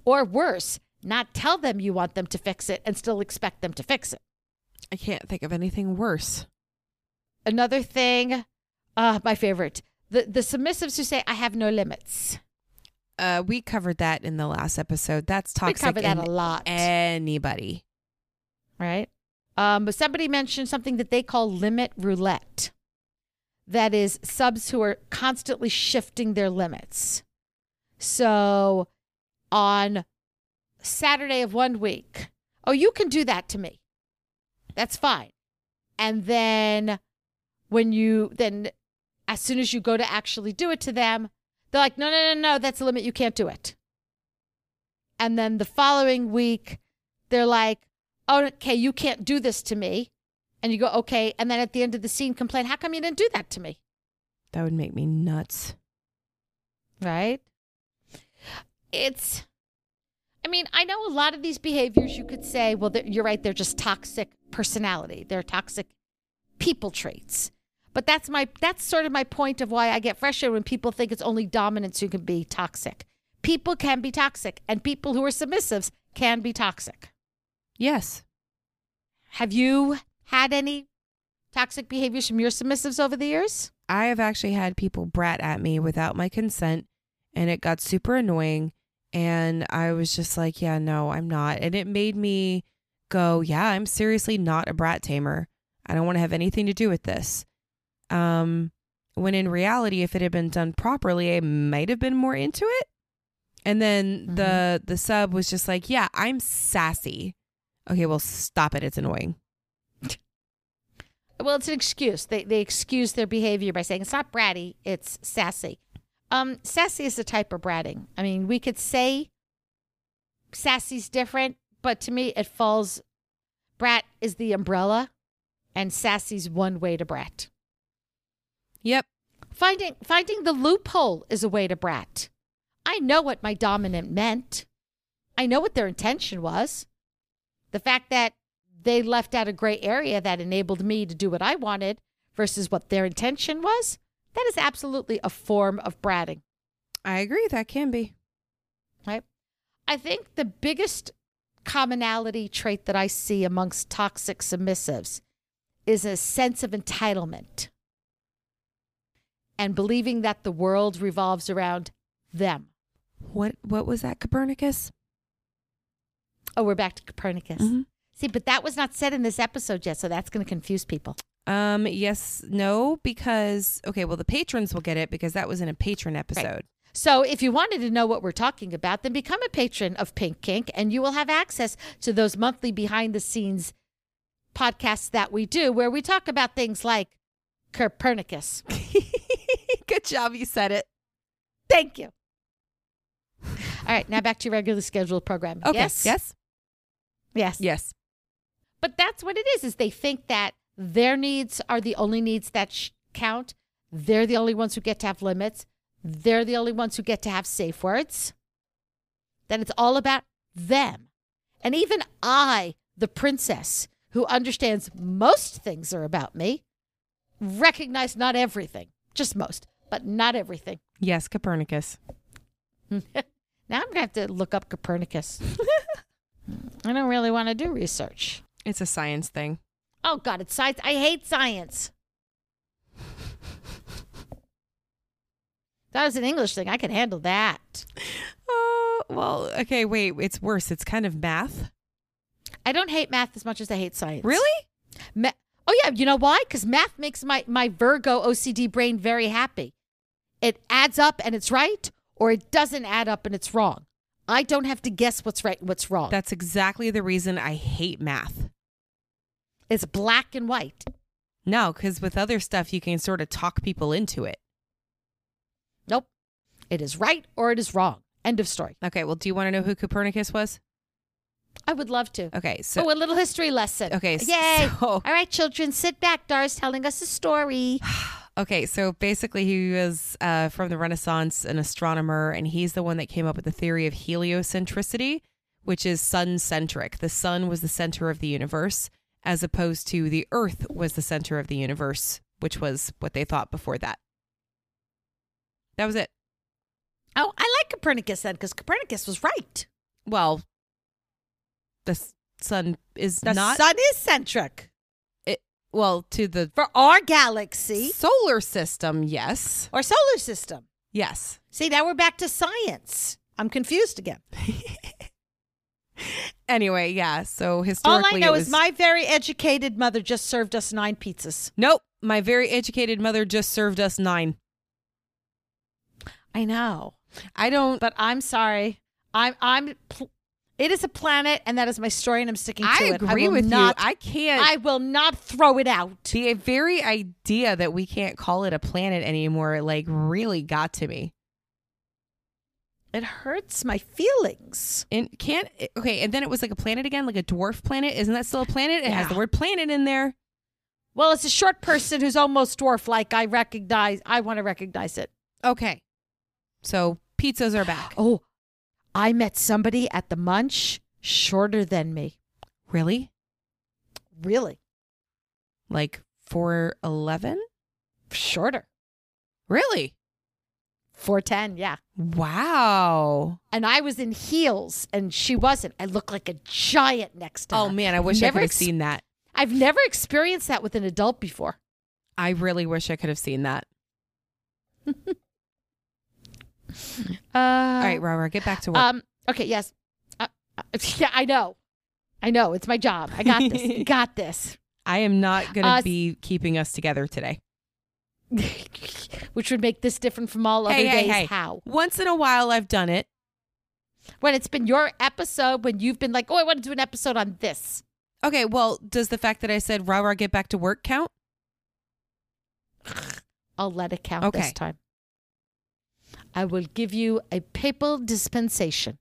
Or worse, not tell them you want them to fix it and still expect them to fix it. I can't think of anything worse. Another thing My favorite. The submissives who say, I have no limits. We covered that in the last episode. That's toxic. We covered that a lot. Anybody. Right? But somebody mentioned something that they call limit roulette. That is subs who are constantly shifting their limits. So on Saturday of one week, oh, you can do that to me. That's fine. And then as soon as you go to actually do it to them, they're like, no, that's the limit. You can't do it. And then the following week, they're like, oh, okay, you can't do this to me. And you go, okay. And then at the end of the scene, complain, how come you didn't do that to me? That would make me nuts. Right? I know a lot of these behaviors you could say, well, you're right, they're just toxic personality. They're toxic people traits. But that's sort of my point of why I get frustrated when people think it's only dominants who can be toxic. People can be toxic, and people who are submissives can be toxic. Yes. Have you had any toxic behaviors from your submissives over the years? I have actually had people brat at me without my consent, and it got super annoying. And I was just like, yeah, no, I'm not. And it made me go, yeah, I'm seriously not a brat tamer. I don't want to have anything to do with this. When in reality, if it had been done properly, I might have been more into it. And then the sub was just like, yeah, I'm sassy. Okay, well, stop it. It's annoying. Well, it's an excuse. They excuse their behavior by saying it's not bratty, it's sassy. Sassy is a type of bratting. I mean, we could say sassy's different, but to me it falls, brat is the umbrella and sassy's one way to brat. Yep. Finding the loophole is a way to brat. I know what my dominant meant. I know what their intention was. The fact that they left out a gray area that enabled me to do what I wanted versus what their intention was, that is absolutely a form of bratting. I agree. That can be. Right. I think the biggest commonality trait that I see amongst toxic submissives is a sense of entitlement and believing that the world revolves around them. What was that, Copernicus? Oh, we're back to Copernicus. Mm-hmm. See, but that was not said in this episode yet, so that's going to confuse people. Yes, no, because, okay, well, the patrons will get it because that was in a patron episode. Right. So if you wanted to know what we're talking about, then become a patron of Pink Kink, and you will have access to those monthly behind-the-scenes podcasts that we do where we talk about things like Copernicus. Good job, you said it. Thank you. All right, now back to your regularly scheduled program. Okay. Yes. But that's what it is they think that their needs are the only needs that count. They're the only ones who get to have limits. They're the only ones who get to have safe words. That it's all about them. And even I, the princess, who understands most things are about me, recognize not everything, just most, but not everything. Yes, Copernicus. Now I'm going to have to look up Copernicus. I don't really want to do research. It's a science thing. Oh, God, it's science. I hate science. That was an English thing. I can handle that. Oh, well, okay, wait. It's worse. It's kind of math. I don't hate math as much as I hate science. Really? Oh, yeah. You know why? Because math makes my Virgo OCD brain very happy. It adds up and it's right, or it doesn't add up and it's wrong. I don't have to guess what's right and what's wrong. That's exactly the reason I hate math. It's black and white. No, because with other stuff, you can sort of talk people into it. Nope. It is right or it is wrong. End of story. Okay, well, do you want to know who Copernicus was? I would love to. Okay, so... Oh, a little history lesson. Okay, yay! So... All right, children, sit back. Dara's telling us a story. Okay, so basically he was from the Renaissance, an astronomer, and he's the one that came up with the theory of heliocentricity, which is sun-centric. The sun was the center of the universe, as opposed to the earth was the center of the universe, which was what they thought before that. That was it. Oh, I like Copernicus then, because Copernicus was right. Well... The sun is centric. It Well, to the... For our galaxy. Solar system, yes. Our solar system. Yes. See, now we're back to science. I'm confused again. Anyway, yeah, so historically... All I know is my very educated mother just served us 9 pizzas. Nope. My very educated mother just served us 9. I know. I don't... But I'm sorry. It is a planet, and that is my story, and I'm sticking to it. I agree with you. I will not throw it out. The very idea that we can't call it a planet anymore, like, really got to me. It hurts my feelings. And then it was like a planet again, like a dwarf planet. Isn't that still a planet? It has the word planet in there. Well, it's a short person who's almost dwarf-like. I want to recognize it. Okay. So pizzas are back. Oh, I met somebody at the munch shorter than me. Really? Really. Like 4'11"? Shorter. Really? 4'10", yeah. Wow. And I was in heels and she wasn't. I looked like a giant next to her. Oh man, I wish I could have seen that. I've never experienced that with an adult before. I really wish I could have seen that. All right, Rara, get back to work. Okay, yes. Yeah, I know. It's my job. I got this. You got this. I am not going to be keeping us together today. Which would make this different from all other days. Hey. How? Once in a while, I've done it. When it's been your episode, when you've been like, oh, I want to do an episode on this. Okay, well, does the fact that I said, Rara, get back to work count? I'll let it count this time. I will give you a papal dispensation.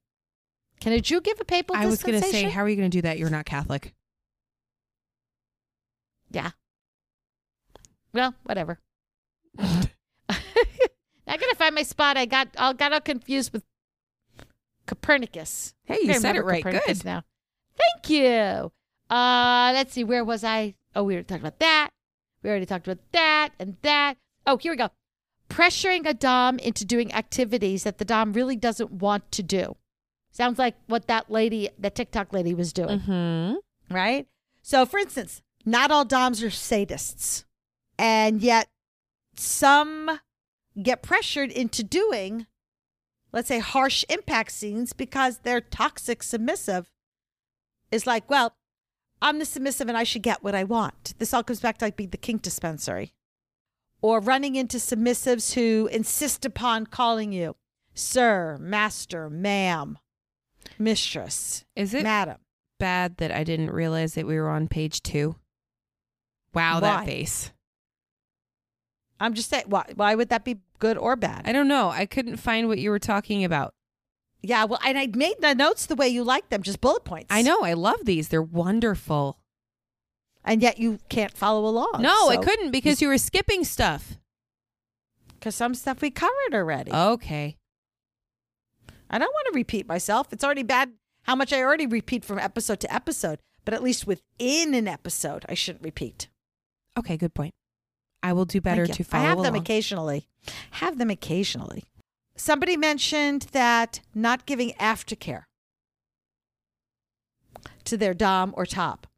Can a Jew give a papal dispensation? I was going to say, how are you going to do that? You're not Catholic. Yeah. Well, whatever. I gotta find my spot. I got all confused with Copernicus. Hey, you said it right. Copernicus good now. Thank you. Let's see. Where was I? Oh, we were talking about that. We already talked about that and that. Oh, here we go. Pressuring a dom into doing activities that the dom really doesn't want to do. Sounds like what that TikTok lady was doing, mm-hmm. Right? So, for instance, not all doms are sadists, and yet some get pressured into doing, let's say, harsh impact scenes because they're toxic submissive. It's like, well, I'm the submissive and I should get what I want. This all comes back to like being the kink dispensary. Or running into submissives who insist upon calling you sir, master, ma'am, mistress, madam. Bad that I didn't realize that we were on page 2. Wow, why? That face. I'm just saying, why would that be good or bad? I don't know. I couldn't find what you were talking about. Yeah, well, and I made the notes the way you like them, just bullet points. I know. I love these. They're wonderful. And yet you can't follow along. No, I couldn't because you were skipping stuff. Because some stuff we covered already. Okay. I don't want to repeat myself. It's already bad how much I already repeat from episode to episode. But at least within an episode, I shouldn't repeat. Okay, good point. I will do better to follow along. I have them occasionally. Somebody mentioned that not giving aftercare to their dom or top,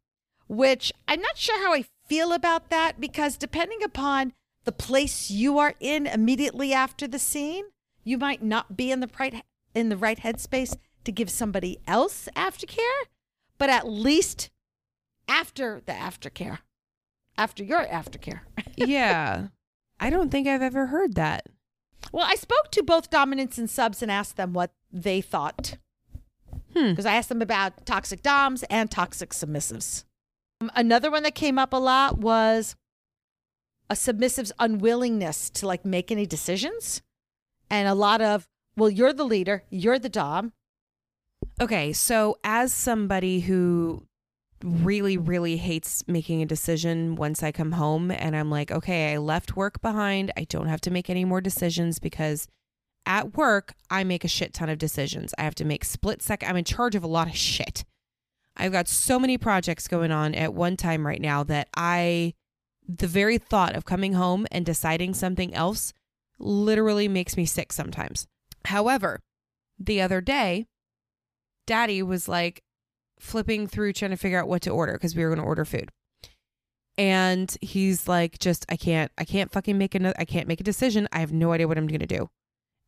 which I'm not sure how I feel about that because depending upon the place you are in immediately after the scene, you might not be in the right headspace to give somebody else aftercare, but at least after the aftercare. After your aftercare. Yeah. I don't think I've ever heard that. Well, I spoke to both dominants and subs and asked them what they thought. Because I asked them about toxic doms and toxic submissives. Another one that came up a lot was a submissive's unwillingness to like make any decisions. And a lot of, well, you're the leader, you're the dom. Okay, so as somebody who really, really hates making a decision once I come home and I'm like, okay, I left work behind. I don't have to make any more decisions because at work, I make a shit ton of decisions. I have to make split-second. I'm in charge of a lot of shit. I've got so many projects going on at one time right now that the very thought of coming home and deciding something else literally makes me sick sometimes. However, the other day, Daddy was like, flipping through trying to figure out what to order because we were going to order food. And he's like, just, I can't make a decision. I have no idea what I'm going to do.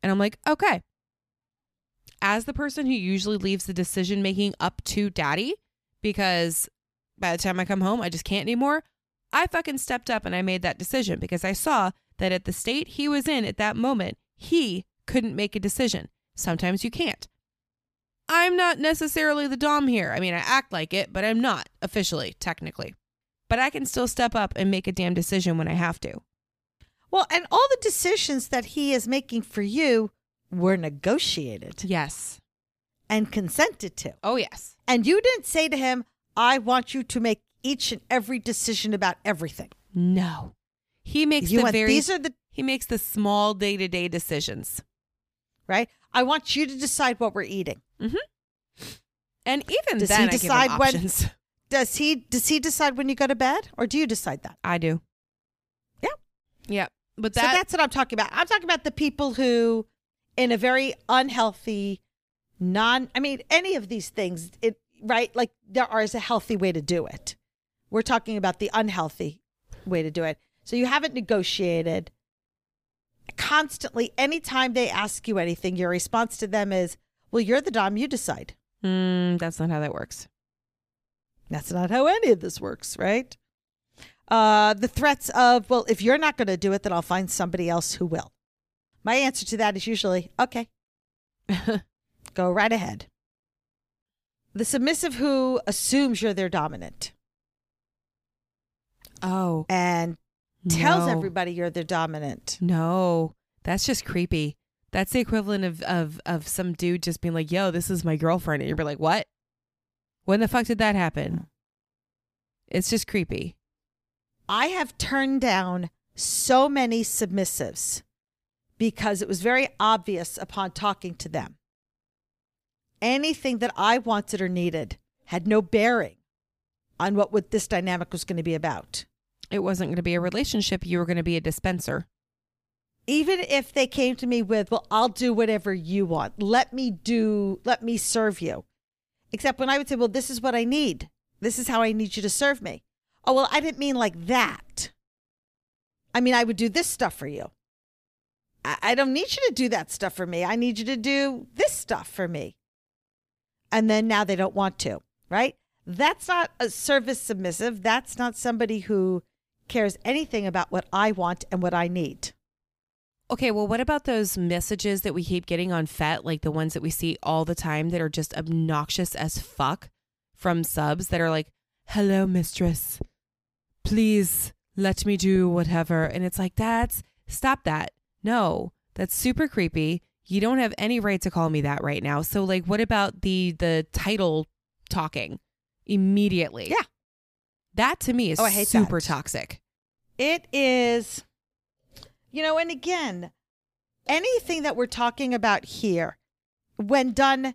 And I'm like, okay. As the person who usually leaves the decision making up to daddy, because by the time I come home, I just can't anymore. I fucking stepped up and I made that decision because I saw that at the state he was in at that moment, he couldn't make a decision. Sometimes you can't. I'm not necessarily the dom here. I mean, I act like it, but I'm not officially, technically. But I can still step up and make a damn decision when I have to. Well, and all the decisions that he is making for you were negotiated. Yes. And consented to. Oh, yes. And you didn't say to him, I want you to make each and every decision about everything. No. He makes the small day-to-day decisions. Right? I want you to decide what we're eating. Mm-hmm. And even then, I give him options. Does he decide when you go to bed, or do you decide that? I do. Yeah. Yeah. But that's what I'm talking about. I'm talking about the people who, in a very unhealthy, any of these things, right? Like there is a healthy way to do it. We're talking about the unhealthy way to do it. So you haven't negotiated. Constantly, anytime they ask you anything, your response to them is, well, you're the dom, you decide. That's not how that works. That's not how any of this works, right? The threats of, well, if you're not going to do it, then I'll find somebody else who will. My answer to that is usually, okay, go right ahead. The submissive who assumes you're their dominant. Oh. And tells everybody you're their dominant. No, that's just creepy. That's the equivalent of some dude just being like, yo, this is my girlfriend. And you're like, what? When the fuck did that happen? It's just creepy. I have turned down so many submissives because it was very obvious upon talking to them. Anything that I wanted or needed had no bearing on what this dynamic was going to be about. It wasn't going to be a relationship. You were going to be a dispenser. Even if they came to me with, well, I'll do whatever you want. Let me serve you. Except when I would say, well, this is what I need. This is how I need you to serve me. Oh, well, I didn't mean like that. I mean, I would do this stuff for you. I don't need you to do that stuff for me. I need you to do this stuff for me. And then now they don't want to, right? That's not a service submissive. That's not somebody who cares anything about what I want and what I need. Okay, well, what about those messages that we keep getting on FET, like the ones that we see all the time that are just obnoxious as fuck from subs that are like, hello, mistress, please let me do whatever. And it's like, stop that. No, that's super creepy. You don't have any right to call me that right now. So like, what about the title talking immediately? Yeah. That to me is super toxic. It is. You know, and again, anything that we're talking about here, when done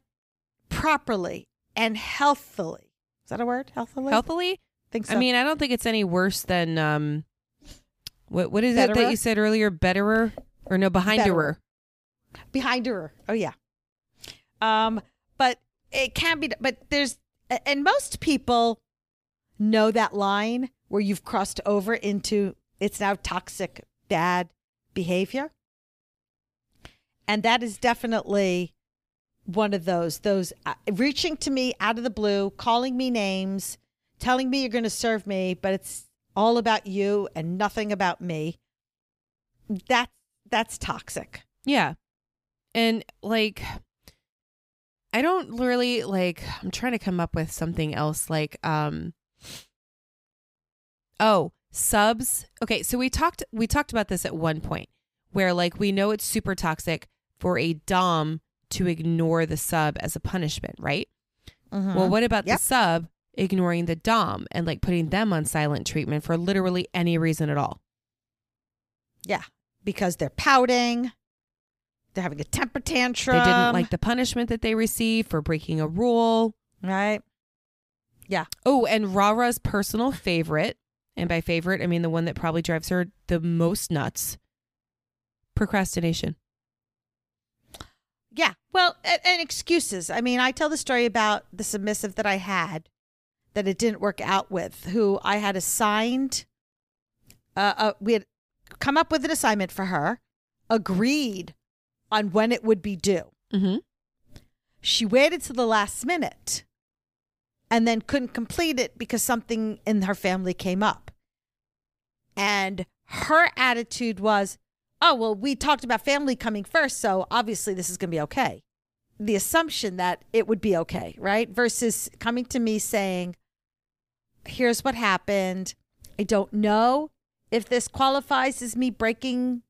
properly and healthily, is that a word? Healthily? Healthily? Think so. I mean, I don't think it's any worse than, what is it that you said earlier? Betterer? Or no, behinderer. Behinderer. Oh, yeah. But it can be, but there's, and most people know that line where you've crossed over into, it's now toxic, bad behavior. And that is definitely one of those reaching to me out of the blue, calling me names, telling me you're going to serve me, but it's all about you and nothing about me. That's toxic. Yeah. And like, I don't really like, I'm trying to come up with something else like, subs. Okay, so we talked about this at one point where like we know it's super toxic for a dom to ignore the sub as a punishment, right? Mm-hmm. Well, what about the sub ignoring the dom and like putting them on silent treatment for literally any reason at all? Yeah, because they're pouting. They're having a temper tantrum. They didn't like the punishment that they received for breaking a rule. Right. Yeah. Oh, and Rara's personal favorite. And by favorite, I mean the one that probably drives her the most nuts. Procrastination. Yeah. Well, and excuses. I mean, I tell the story about the submissive that I had that it didn't work out with, who I had assigned, we had come up with an assignment for her, agreed on when it would be due. Mm-hmm. She waited till the last minute and then couldn't complete it because something in her family came up. And her attitude was, oh, well, we talked about family coming first, so obviously this is going to be okay. The assumption that it would be okay, right? Versus coming to me saying, here's what happened. I don't know if this qualifies as me breaking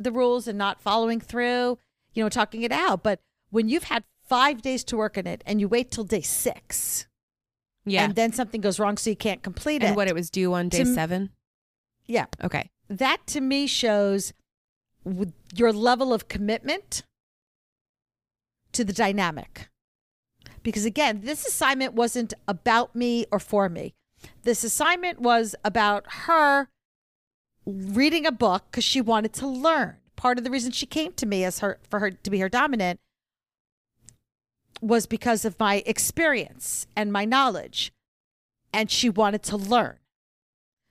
the rules and not following through, you know, talking it out. But when you've had 5 days to work on it and you wait till day 6, yeah, and then something goes wrong so you can't complete it. And what it was due on day 7? Yeah. Okay. That to me shows your level of commitment to the dynamic. Because again, this assignment wasn't about me or for me. This assignment was about her reading a book because she wanted to learn. Part of the reason she came to me as her, for her to be her dominant, was because of my experience and my knowledge, and she wanted to learn.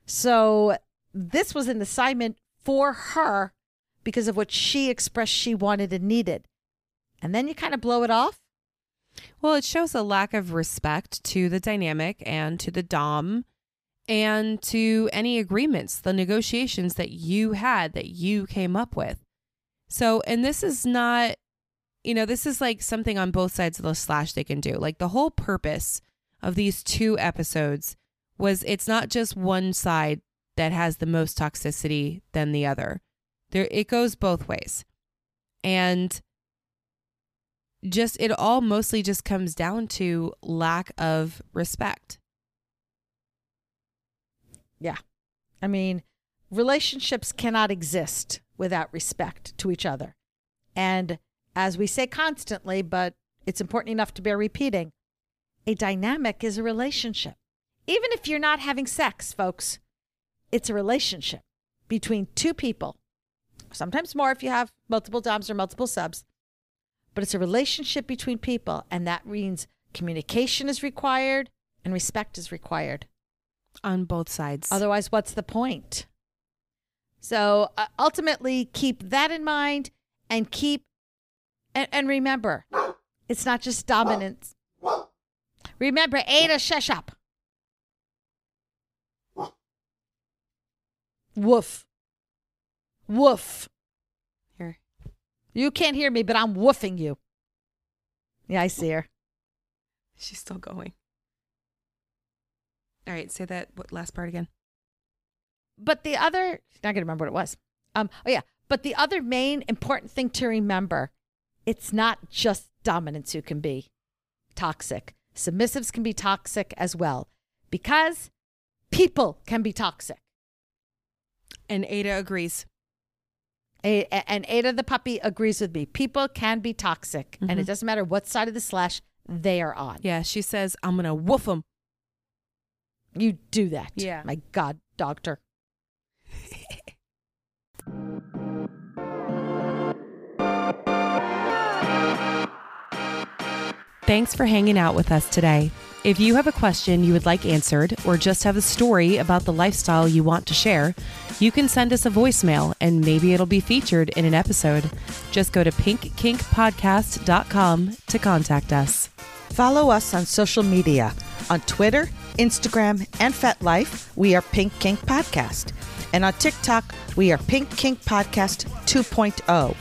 So this was an assignment for her because of what she expressed she wanted and needed. And then you kind of blow it off. Well, it shows a lack of respect to the dynamic and to the dom and to any agreements, the negotiations that you had, that you came up with. So, and this is not, you know, this is like something on both sides of the slash they can do. Like the whole purpose of these 2 episodes was it's not just one side that has the most toxicity than the other. There, it goes both ways. And just it all mostly just comes down to lack of respect. Yeah. I mean, relationships cannot exist without respect to each other. And as we say constantly, but it's important enough to bear repeating, a dynamic is a relationship. Even if you're not having sex, folks, it's a relationship between 2 people, sometimes more if you have multiple doms or multiple subs. But it's a relationship between people, and that means communication is required and respect is required. On both sides. Otherwise, what's the point? So ultimately, keep that in mind and keep, and remember, it's not just dominance. Remember, Ada, shush up. Woof. Woof. You can't hear me, but I'm woofing you. Yeah, I see her. She's still going. All right, say that last part again. But the other, she's not going to remember what it was. Oh, yeah. But the other main important thing to remember, it's not just dominants who can be toxic. Submissives can be toxic as well because people can be toxic. And Ada agrees. And Ada the puppy agrees with me. People can be toxic, mm-hmm. and it doesn't matter what side of the slash they are on. Yeah, she says, I'm going to woof them. You do that. Yeah. My God, doctor. Thanks for hanging out with us today. If you have a question you would like answered or just have a story about the lifestyle you want to share, you can send us a voicemail and maybe it'll be featured in an episode. Just go to pinkkinkpodcast.com to contact us. Follow us on social media. On Twitter, Instagram, and FetLife, we are Pink Kink Podcast. And on TikTok, we are Pink Kink Podcast 2.0.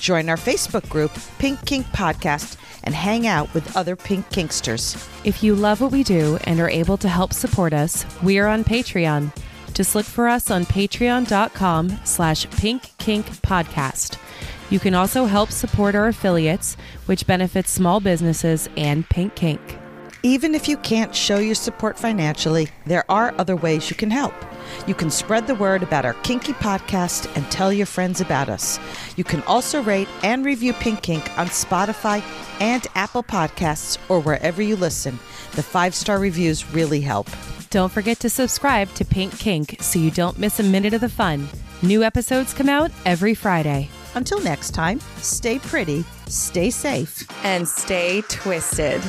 Join our Facebook group, Pink Kink Podcast, and hang out with other Pink Kinksters. If you love what we do and are able to help support us, we are on Patreon. Just look for us on patreon.com/pinkkinkpodcast. You can also help support our affiliates, which benefits small businesses and Pink Kink. Even if you can't show your support financially, there are other ways you can help. You can spread the word about our kinky podcast and tell your friends about us. You can also rate and review Pink Kink on Spotify and Apple Podcasts or wherever you listen. The 5-star reviews really help. Don't forget to subscribe to Pink Kink so you don't miss a minute of the fun. New episodes come out every Friday. Until next time, stay pretty, stay safe, and stay twisted.